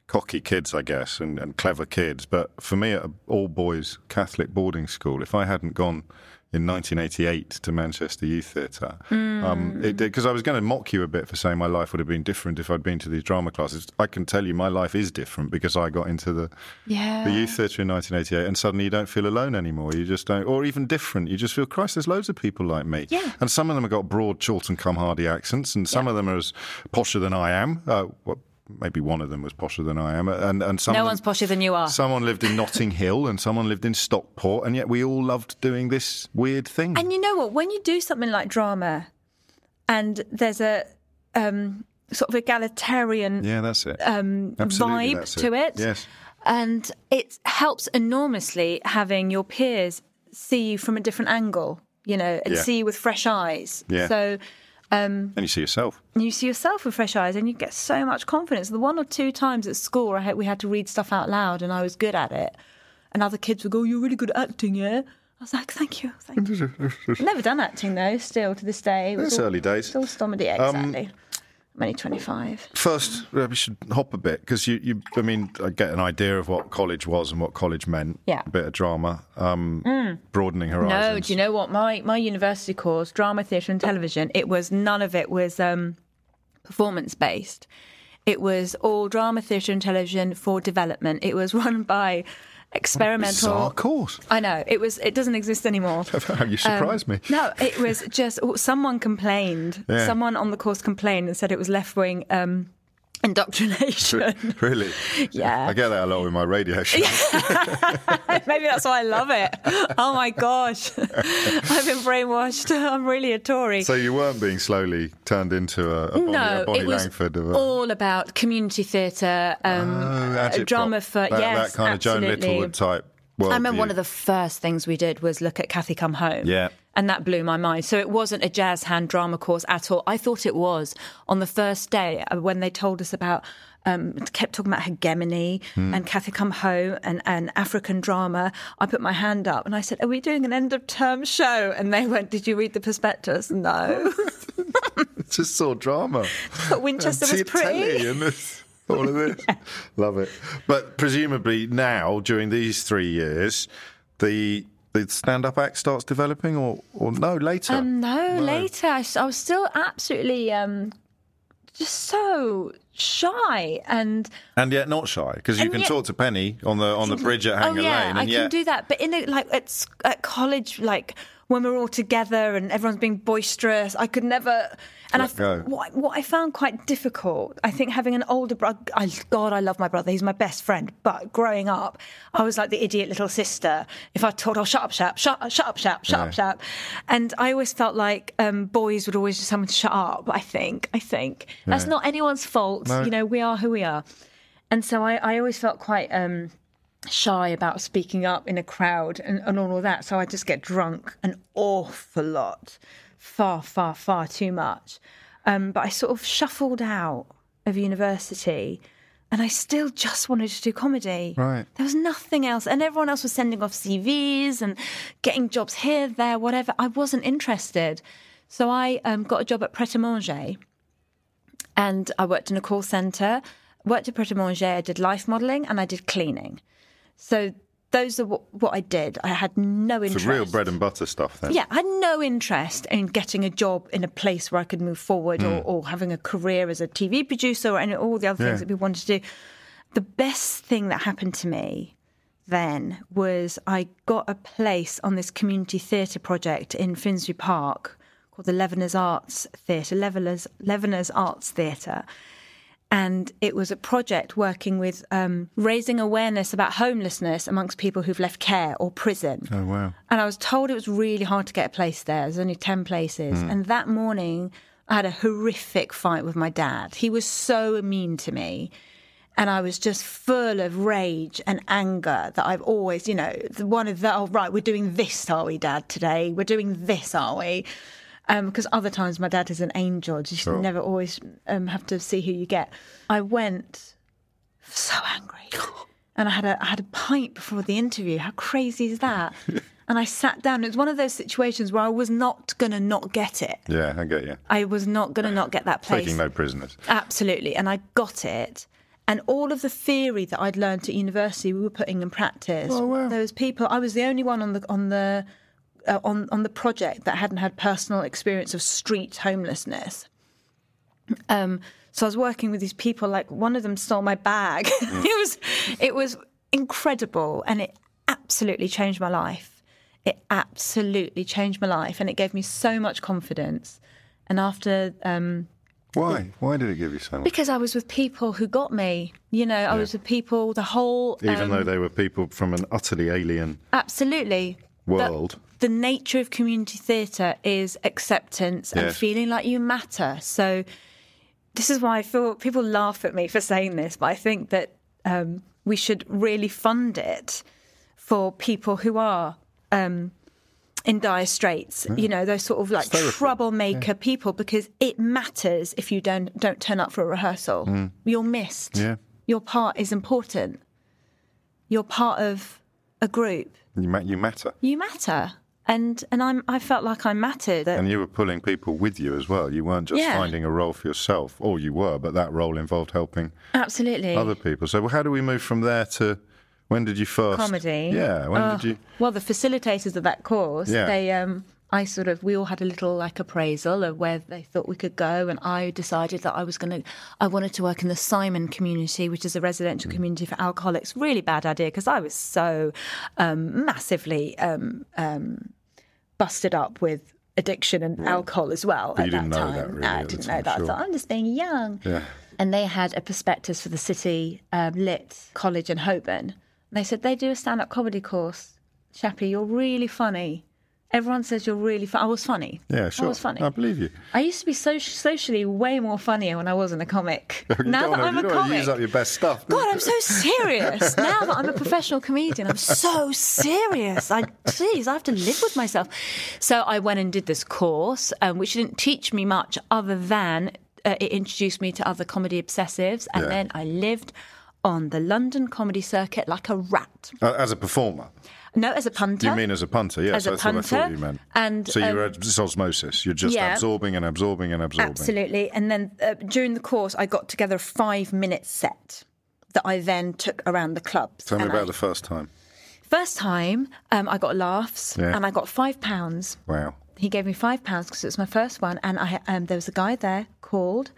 cocky kids, I guess, and, and clever kids. But for me, at an all-boys Catholic boarding school, if I hadn't gone in nineteen eighty-eight to Manchester Youth Theatre, because mm. um, I was going to mock you a bit for saying my life would have been different if I'd been to these drama classes. I can tell you my life is different because I got into the, yeah. the youth theatre in nineteen eighty-eight, and suddenly you don't feel alone anymore. You just don't, or even different. You just feel, Christ, there's loads of people like me. Yeah. And some of them have got broad Chawlton Cum Hardy accents, and some yeah. of them are as posher than I am. Uh, what? Maybe one of them was posher than I am. And, and some no one's posher than you are. Someone lived in Notting Hill and someone lived in Stockport, and yet we all loved doing this weird thing. And you know what? When you do something like drama and there's a um, sort of egalitarian yeah, that's it. Um, vibe that's it. to it, yes. and it helps enormously having your peers see you from a different angle, you know, and yeah. see you with fresh eyes. Yeah. So... Um, and you see yourself. You see yourself with fresh eyes, and you get so much confidence. The one or two times at school I had, we had to read stuff out loud, and I was good at it. And other kids would go, "You're really good at acting, yeah?" I was like, "Thank you, thank you." Never done acting though. Still to this day, it was it's all, early days. Still comedy, exactly. Um, I'm only twenty-five. First, we should hop a bit because you, you, I mean, I get an idea of what college was and what college meant. Yeah, a bit of drama, um, mm. broadening horizons. No, do you know what my my university course, drama, theatre, and television? It was none of it was um, performance based. It was all drama, theatre, and television for development. It was run by experimental. Bizarre course. I know it was. It doesn't exist anymore. You surprised um, me. No, it was just someone complained. Yeah. Someone on the course complained and said it was left wing um, indoctrination. Really? Yeah. I get that a lot with my radio show. Maybe that's why I love it. Oh my gosh, I've been brainwashed. I'm really a Tory. So you weren't being slowly turned into a, a Bonnie, no, a Bonnie it was Langford, or a... all about community theatre, um, oh, drama for that, yes, that kind absolutely. of Joan Littlewood type. World I remember view. One of the first things we did was look at Cathy Come Home. Yeah. And that blew my mind. So it wasn't a jazz hand drama course at all. I thought it was. On the first day, when they told us about, um, kept talking about hegemony mm. and Cathy Come Home and, and African drama, I put my hand up and I said, "Are we doing an end of term show?" And they went, "Did you read the prospectus?" No. Just saw drama. But Winchester was pretty. All of this. Yeah. Love it. But presumably now, during these three years, the the stand-up act starts developing, or, or no, later? Um, no, no, later. I, I was still absolutely um, just so shy. And and yet not shy, because you can yet, talk to Penny on the on the bridge at Hanger oh, yeah, Lane. And I yet, can do that. But in a, like at, at college, like when we're all together and everyone's being boisterous, I could never... And I, what, what I found quite difficult, I think having an older brother, I, God, I love my brother, he's my best friend, but growing up, I was like the idiot little sister. If I told, oh, shut up, Shap, shut, shut up, Shap, shut yeah. up, Shap. And I always felt like um, boys would always just tell me to shut up, I think, I think. Yeah. That's not anyone's fault, no. You know, we are who we are. And so I, I always felt quite um, shy about speaking up in a crowd and, and all of that, so I just get drunk an awful lot. Far, far, far too much. Um, but I sort of shuffled out of university and I still just wanted to do comedy. Right. There was nothing else. And everyone else was sending off C Vs and getting jobs here, there, whatever. I wasn't interested. So I um, got a job at Pret-a-Manger and I worked in a call centre, worked at Pret-a-Manger, I did life modelling and I did cleaning. So... Those are what, what I did. I had no interest. It's real bread and butter stuff then. Yeah, I had no interest in getting a job in a place where I could move forward mm. or, or having a career as a T V producer or any, all the other yeah. things that we wanted to do. The best thing that happened to me then was I got a place on this community theatre project in Finsbury Park called the Levellers Arts Theatre, Levellers, Levellers Arts Theatre. And it was a project working with um, raising awareness about homelessness amongst people who've left care or prison. Oh, wow. And I was told it was really hard to get a place there. There's only ten places. Mm. And that morning, I had a horrific fight with my dad. He was so mean to me. And I was just full of rage and anger that I've always, you know, one of the, oh, right, we're doing this, are we, Dad, today? We're doing this, are we? Because um, other times my dad is an angel. You sure. never always um, have to see who you get. I went so angry. And I had a, I had a pint before the interview. How crazy is that? And I sat down. It was one of those situations where I was not going to not get it. Yeah, I get you. I was not going to not get that place. Taking no prisoners. Absolutely. And I got it. And all of the theory that I'd learned at university, we were putting in practice. Oh, wow. Those people, I was the only one on the on the uh, on on the project that hadn't had personal experience of street homelessness. Um, so I was working with these people. Like, one of them stole my bag. Mm. It was it was incredible, and it absolutely changed my life. It absolutely changed my life, and it gave me so much confidence. And after. Um, Why? Why did it give you so much? Because I was with people who got me. You know, I yeah. was with people, the whole... Um, Even though they were people from an utterly alien... Absolutely. ...world. The, the nature of community theatre is acceptance yes. and feeling like you matter. So this is why I feel... People laugh at me for saying this, but I think that um, we should really fund it for people who are... Um, in dire straits, yeah. you know, those sort of like troublemaker yeah. people, because it matters if you don't don't turn up for a rehearsal. Mm. You're missed. Yeah. Your part is important. You're part of a group. You, ma- you matter. You matter. And and I'm, I felt like I mattered. And you were pulling people with you as well. You weren't just yeah. finding a role for yourself, or you were, but that role involved helping absolutely other people. So how do we move from there to... When did you first... Comedy. Yeah, when oh, did you... Well, the facilitators of that course, yeah. they, um, I sort of, we all had a little, like, appraisal of where they thought we could go, and I decided that I was going to, I wanted to work in the Simon community, which is a residential mm. community for alcoholics. Really bad idea, because I was so um, massively um, um, busted up with addiction and right. alcohol as well but at that time. You didn't know that, really. No, I didn't know that. Sure. I thought, I'm just being young. Yeah. And they had a prospectus for the City um, Lit College in Holborn. They said, they do a stand-up comedy course. Shappi, you're really funny. Everyone says you're really funny. I was funny. Yeah, sure. I was funny. I believe you. I used to be so- socially way more funnier when I wasn't a comic. Now that I'm a comic. You use up your best stuff. God, I'm so serious. Now that I'm a professional comedian, I'm so serious. I, Jeez, I have to live with myself. So I went and did this course, um, which didn't teach me much other than uh, it introduced me to other comedy obsessives. And yeah. then I lived... on the London comedy circuit like a rat. Uh, as a performer? No, as a punter. You mean as a punter, yes. As that's a punter. What I thought you meant. And, so um, you were it's osmosis. You're just yeah. absorbing and absorbing and absorbing. Absolutely. And then uh, during the course, I got together a five-minute set that I then took around the clubs. Tell me about I, the first time. First time, um, I got laughs yeah. and I got five pounds. Wow. He gave me five pounds because it was my first one. And I um, there was a guy there called...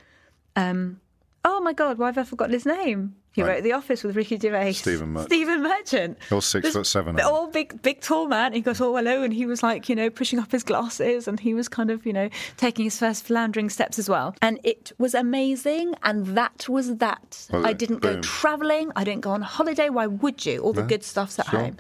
Um, Oh, my God, why have I forgotten his name? He right. wrote The Office with Ricky Gervais. Stephen Merchant. Stephen Merchant. All six foot seven. All big, big, tall man. He goes, oh, hello. And he was like, you know, pushing up his glasses. And he was kind of, you know, taking his first floundering steps as well. And it was amazing. And that was that. Well, I didn't boom. go travelling. I didn't go on holiday. Why would you? All the no, good stuff's at sure. home.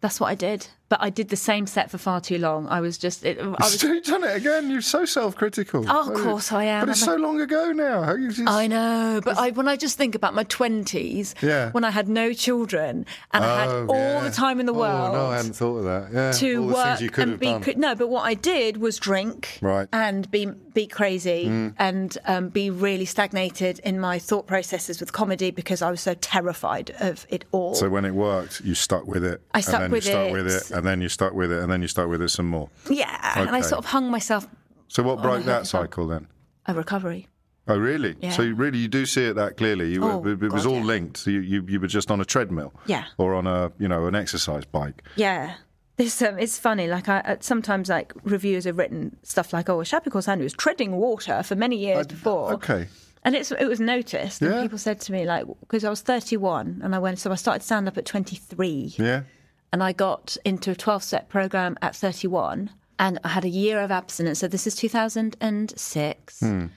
That's what I did. But I did the same set for far too long. I was just... It, I was, You've done it again. You're so self-critical. Oh, of course I am. But it's so long ago now. How you just, I know. But I, when I just think about my twenties, yeah. when I had no children and oh, I had all yeah. the time in the world... Oh, no, I hadn't thought of that. Yeah, to all the work things you could have be, done. No, but what I did was drink right. and be be crazy mm. and um, be really stagnated in my thought processes with comedy because I was so terrified of it all. So when it worked, you stuck with it. I stuck with it. with it. And then you start with it, and then you start with it some more. Yeah, okay. And I sort of hung myself. So what broke that cycle then? A recovery. Oh, really? Yeah. So you really, you do see it that clearly. You oh, were, it God, was all yeah. linked. So you, you you were just on a treadmill. Yeah. Or on a you know an exercise bike. Yeah. This um, it's funny. Like I sometimes like reviewers have written stuff like, "Oh, Shappi Khorsandi was treading water for many years I, before." Okay. And it's it was noticed. Yeah. And people said to me like, because I was thirty-one, and I went. So I started stand up at twenty-three. Yeah. And I got into a twelve-step programme at thirty-one, and I had a year of abstinence. So this is two thousand six, mm.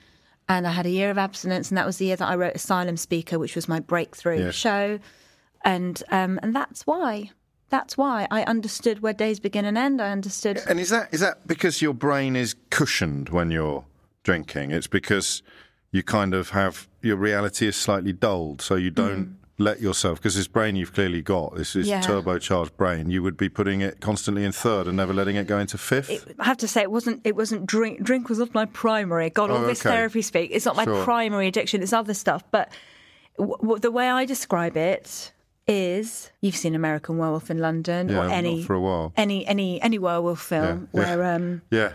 and I had a year of abstinence, and that was the year that I wrote Asylum Speaker, which was my breakthrough yes. show, and um, and that's why. That's why I understood where days begin and end. I understood. And is that is that because your brain is cushioned when you're drinking? It's because you kind of have... your reality is slightly dulled, so you don't mm. let yourself, because this brain you've clearly got, this is yeah. turbocharged brain, you would be putting it constantly in third and never letting it go into fifth. It, I have to say, it wasn't It wasn't drink. Drink was not my primary. God, all oh, this okay. therapy speak. It's not my sure. primary addiction. It's other stuff. But w- w- the way I describe it is, you've seen American Werewolf in London, yeah, or any, for a while. any any any werewolf film yeah. where... Yeah. Um, yeah.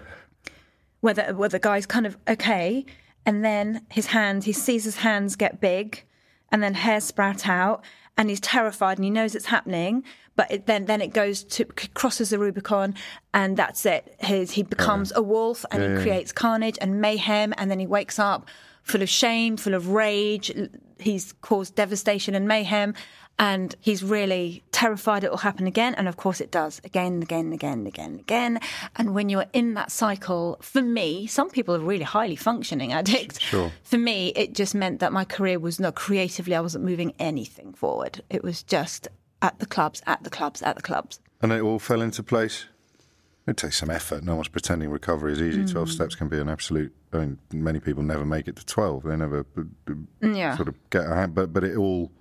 Where the, where the guy's kind of okay, and then his hand, he sees his hands get big, and then hair sprout out, and he's terrified, and he knows it's happening, but it, then then it goes to crosses the Rubicon, and that's it. His, he becomes yeah. a wolf, and yeah, he yeah. creates carnage and mayhem, and then he wakes up full of shame, full of rage. He's caused devastation and mayhem, and he's really terrified it will happen again. And of course it does, again and again and again and again and again. And when you're in that cycle, for me, some people are really highly functioning addicts. Sure. For me, it just meant that my career was not creatively, I wasn't moving anything forward. It was just at the clubs, at the clubs, at the clubs. And it all fell into place. It takes some effort. No one's pretending recovery is easy. Mm. twelve steps can be an absolute... I mean, many people never make it to twelve. They never yeah. sort of get a hand. But, but it all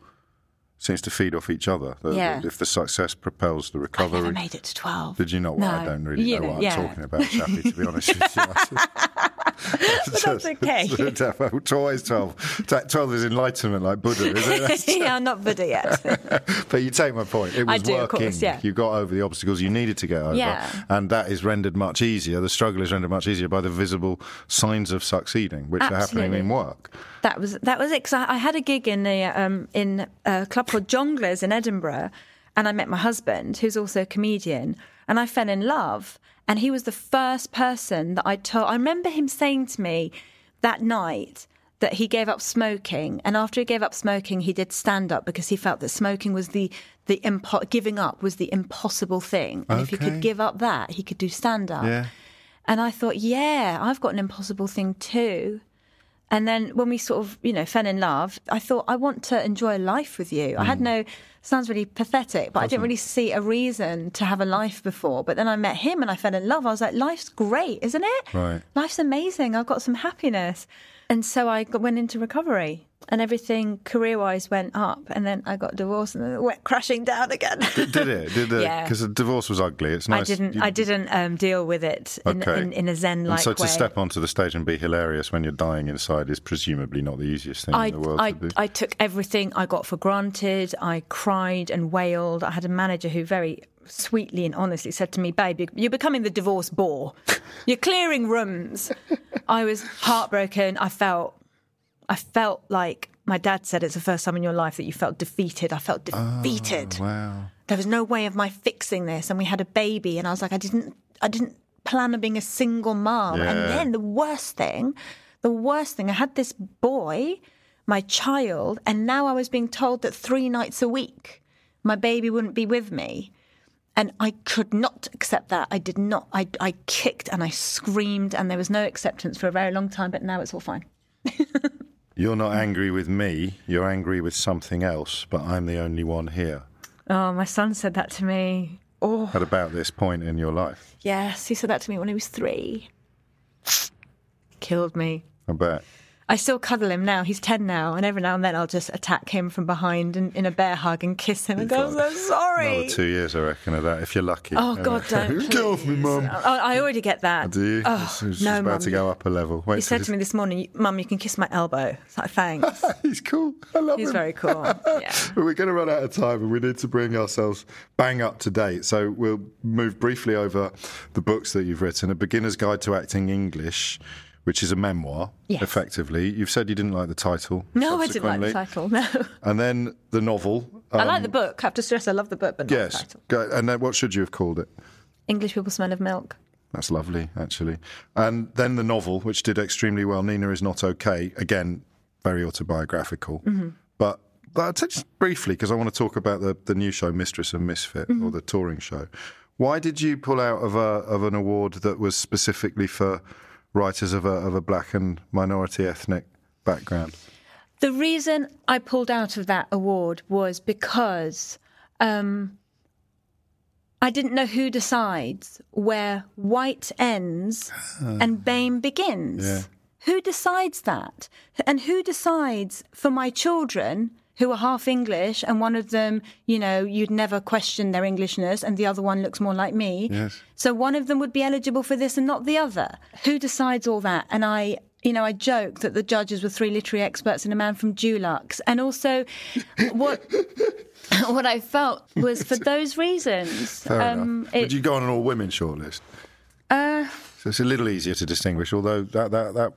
seems to feed off each other. The, yeah. the, if the success propels the recovery... I never made it to twelve. Did you not? No. Well, I don't really you know, know what yeah. I'm talking about, Shappi, to be honest with you. But that's okay. Always twelve. twelve is enlightenment, like Buddha, isn't it? Yeah, I'm not Buddha yet. But you take my point. It was I do, working. Of course, yeah. You got over the obstacles you needed to get over. Yeah. And that is rendered much easier. The struggle is rendered much easier by the visible signs of succeeding, which Absolutely. Are happening in work. That was that was it. 'Cause I, I had a gig in a um, in a club called Jonglers in Edinburgh, and I met my husband, who's also a comedian, and I fell in love. And he was the first person that I told. I remember him saying to me that night that he gave up smoking, and after he gave up smoking, he did stand up because he felt that smoking was the the impo- giving up was the impossible thing, and okay. if he could give up that, he could do stand up. Yeah. And I thought, yeah, I've got an impossible thing too. And then when we sort of, you know, fell in love, I thought, I want to enjoy life with you. Mm. I had no, sounds really pathetic, but Doesn't. I didn't really see a reason to have a life before. But then I met him and I fell in love. I was like, life's great, isn't it? Right. Life's amazing. I've got some happiness. And so I got, went into recovery, and everything career-wise went up. And then I got divorced, and then it went crashing down again. Did, did it? Did the, yeah. Because the divorce was ugly. It's nice. I didn't. You... I didn't um, deal with it in, okay. in, in a zen-like way. So to way. step onto the stage and be hilarious when you're dying inside is presumably not the easiest thing I, in the world I, to do. I took everything I got for granted. I cried and wailed. I had a manager who very sweetly and honestly said to me, babe, you're becoming the divorce bore. You're clearing rooms. I was heartbroken. I felt I felt like my dad said, it's the first time in your life that you felt defeated. I felt defeated. Oh, wow. There was no way of my fixing this. And we had a baby, and I was like, I didn't I didn't plan on being a single mom. Yeah. And then the worst thing, the worst thing, I had this boy, my child, and now I was being told that three nights a week my baby wouldn't be with me. And I could not accept that. I did not. I, I kicked and I screamed, and there was no acceptance for a very long time, but now it's all fine. You're not angry with me. You're angry with something else, but I'm the only one here. Oh, my son said that to me. Oh. At about this point in your life? Yes, he said that to me when he was three. Killed me. I bet. I still cuddle him now. He's ten now, and every now and then I'll just attack him from behind in, in a bear hug and kiss him and go, I'm so sorry. Another two years, I reckon, of that, if you're lucky. Oh, anyway. God, don't please. Get off me, Mum. Oh, I already get that. Oh, do you? Oh, it's, it's no, about Mum. To go up a level. Wait, he said this... to me this morning, Mum, you can kiss my elbow. It's like, thanks. He's cool. I love He's him. He's very cool. Yeah. But we're going to run out of time, and we need to bring ourselves bang up to date. So we'll move briefly over the books that you've written. A Beginner's Guide to Acting English, which is a memoir, yes. effectively. You've said you didn't like the title. No, I didn't like the title, no. And then the novel. Um, I like the book. I have to stress I love the book, but not yes. the title. And then what should you have called it? English People Smell of Milk. That's lovely, actually. And then the novel, which did extremely well, Nina Is Not Okay. Again, very autobiographical. Mm-hmm. But, but just briefly, because I want to talk about the, the new show, Mistress and Misfit, mm-hmm. or the touring show. Why did you pull out of, a, of an award that was specifically for... writers of a of a black and minority ethnic background? The reason I pulled out of that award was because um, I didn't know who decides where white ends uh, and BAME begins. Yeah. Who decides that? And who decides for my children, who are half English, and one of them, you know, you'd never question their Englishness, and the other one looks more like me. Yes. So one of them would be eligible for this and not the other. Who decides all that? And I... You know, I joke that the judges were three literary experts and a man from Dulux. And also what what I felt was for those reasons. Fair um, enough. It, Would you go on an all-women shortlist? Uh, so it's a little easier to distinguish, although that, that, that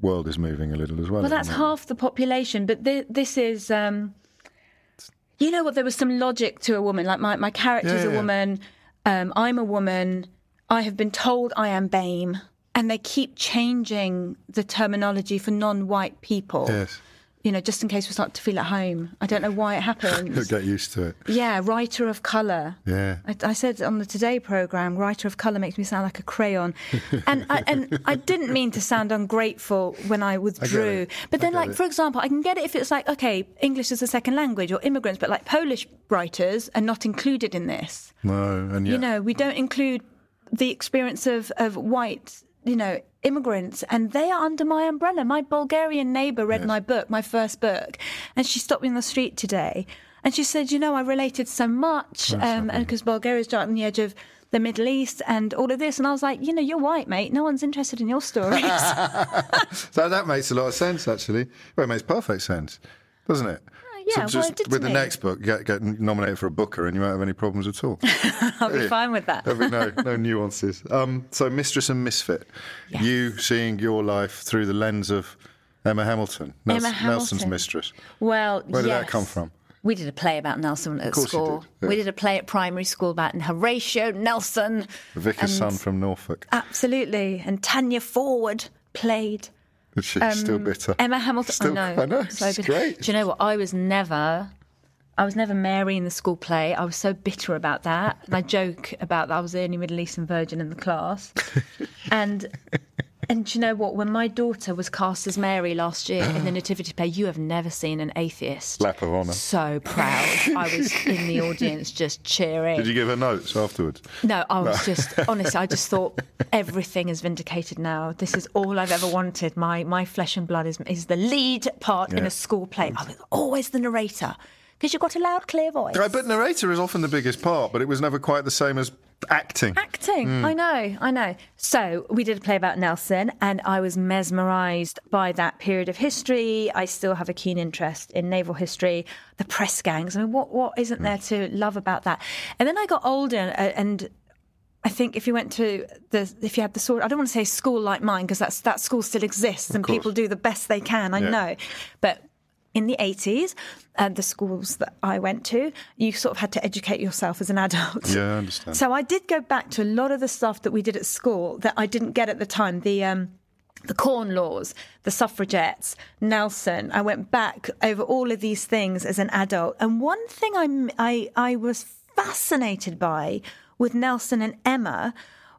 world is moving a little as well. Well, that's half the population, but th- this is... Um, you know what, there was some logic to a woman. Like, my, my character's yeah, yeah. a woman, um, I'm a woman, I have been told I am BAME. And they keep changing the terminology for non-white people. Yes. You know, just in case we start to feel at home. I don't know why it happens. You'll get used to it. Yeah, writer of colour. Yeah. I, I said on the Today programme, writer of colour makes me sound like a crayon. And I, and I didn't mean to sound ungrateful when I withdrew. I but then, like, it. for example, I can get it if it's like, okay, English is a second language or immigrants, but like Polish writers are not included in this. No, and yeah. You know, we don't include the experience of, of white... you know, immigrants, and they are under my umbrella. My Bulgarian neighbour read yes. my book, my first book, and she stopped me in the street today. And she said, you know, I related so much because um, Bulgaria's right on the edge of the Middle East and all of this. And I was like, you know, you're white, mate. No one's interested in your stories. So that makes a lot of sense, actually. Well, it makes perfect sense, doesn't it? Yeah, so well, it did with the me. next book, get, get nominated for a Booker, and you won't have any problems at all. I'll be yeah. fine with that. no, no nuances. Um, so, Mistress and Misfit, yes. you seeing your life through the lens of Emma Hamilton, Nelson, Emma Hamilton. Nelson's mistress. Well, where did yes. that come from? We did a play about Nelson at school. Did. Yeah. We did a play at primary school about Horatio Nelson, the vicar's son from Norfolk. Absolutely, and Tanya Forward played. She's um, still bitter. Emma Hamilton. Still, I know. I know. It's so bitter. Great. Do you know what? I was never, I was never Mary in the school play. I was so bitter about that, and I joke about that. I was the only Middle Eastern virgin in the class, and and do you know what? When my daughter was cast as Mary last year in the Nativity play, you have never seen an atheist. Lap of honour. So proud. I was in the audience just cheering. Did you give her notes afterwards? No, I was no. just honestly. I just thought. Everything is vindicated now. This is all I've ever wanted. My my flesh and blood is is the lead part yeah. in a school play. I was always the narrator because you've got a loud, clear voice. Right, but narrator is often the biggest part, but it was never quite the same as acting. Acting, mm. I know, I know. So we did a play about Nelson, and I was mesmerised by that period of history. I still have a keen interest in naval history, the press gangs. I mean, what what isn't mm. there to love about that? And then I got older and... and I think if you went to the, if you had the sort, I don't want to say school like mine because that's that school still exists and people do the best they can. I yeah. know, but in the eighties, uh, the schools that I went to, you sort of had to educate yourself as an adult. Yeah, I understand. So I did go back to a lot of the stuff that we did at school that I didn't get at the time. The um, the Corn Laws, the suffragettes, Nelson. I went back over all of these things as an adult, and one thing I I, I was fascinated by. With Nelson and Emma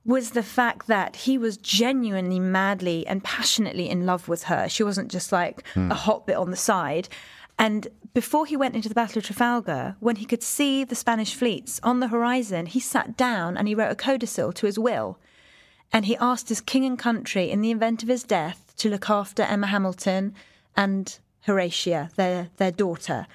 was the fact that he was genuinely, madly and passionately in love with her. She wasn't just like mm. a hot bit on the side. And before he went into the Battle of Trafalgar, when he could see the Spanish fleets on the horizon, he sat down and he wrote a codicil to his will. And he asked his king and country, in the event of his death, to look after Emma Hamilton and Horatia, their their daughter.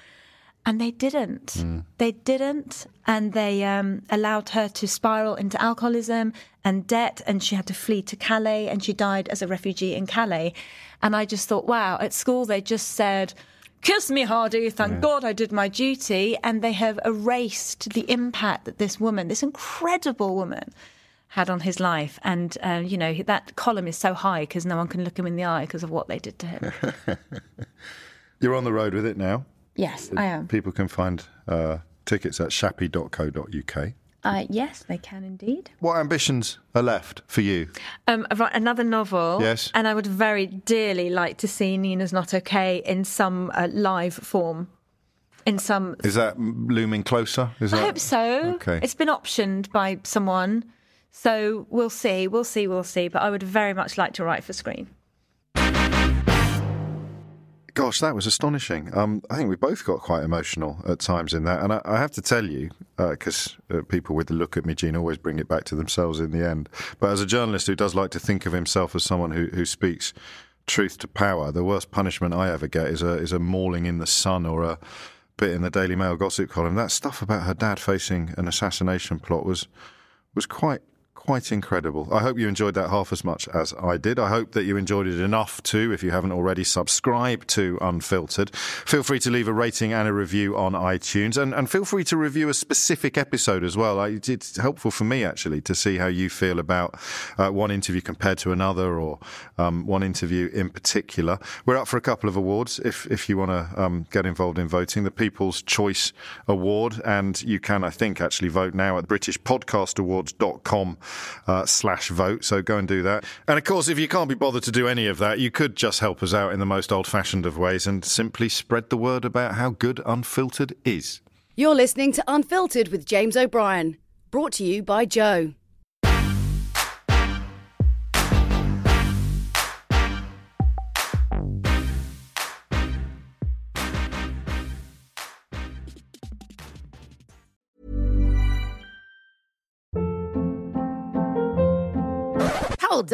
And they didn't. Mm. They didn't. And they um, allowed her to spiral into alcoholism and debt. And she had to flee to Calais. And she died as a refugee in Calais. And I just thought, wow, at school they just said, kiss me, Hardy. Thank yeah. God I did my duty. And they have erased the impact that this woman, this incredible woman, had on his life. And, uh, you know, that column is so high because no one can look him in the eye because of what they did to him. You're on the road with it now. Yes, I am. People can find uh, tickets at shappi dot co dot uk. Uh, yes, they can indeed. What ambitions are left for you? Um, I've written another novel. Yes. And I would very dearly like to see Nina's Not OK in some uh, live form. In some... Is that looming closer? Is I that... hope so. Okay. It's been optioned by someone. So we'll see, we'll see, we'll see. But I would very much like to write for screen. Gosh, that was astonishing. Um, I think we both got quite emotional at times in that. And I, I have to tell you, because uh, uh, people with the look at me gene always bring it back to themselves in the end. But as a journalist who does like to think of himself as someone who, who speaks truth to power. The worst punishment I ever get is a is a mauling in the sun or a bit in the Daily Mail gossip column. That stuff about her dad facing an assassination plot was was quite quite incredible. I hope you enjoyed that half as much as I did. I hope that you enjoyed it enough to, if you haven't already, subscribe to Unfiltered. Feel free to leave a rating and a review on iTunes, and, and feel free to review a specific episode as well. I, it's helpful for me, actually, to see how you feel about uh, one interview compared to another, or um, one interview in particular. We're up for a couple of awards if, if you want to um, get involved in voting. The People's Choice Award, and you can, I think, actually vote now at british podcast awards dot com. Uh, slash vote, so go and do that. And of course, if you can't be bothered to do any of that, you could just help us out in the most old-fashioned of ways and simply spread the word about how good Unfiltered is. You're listening to Unfiltered with James O'Brien, brought to you by Joe. Hold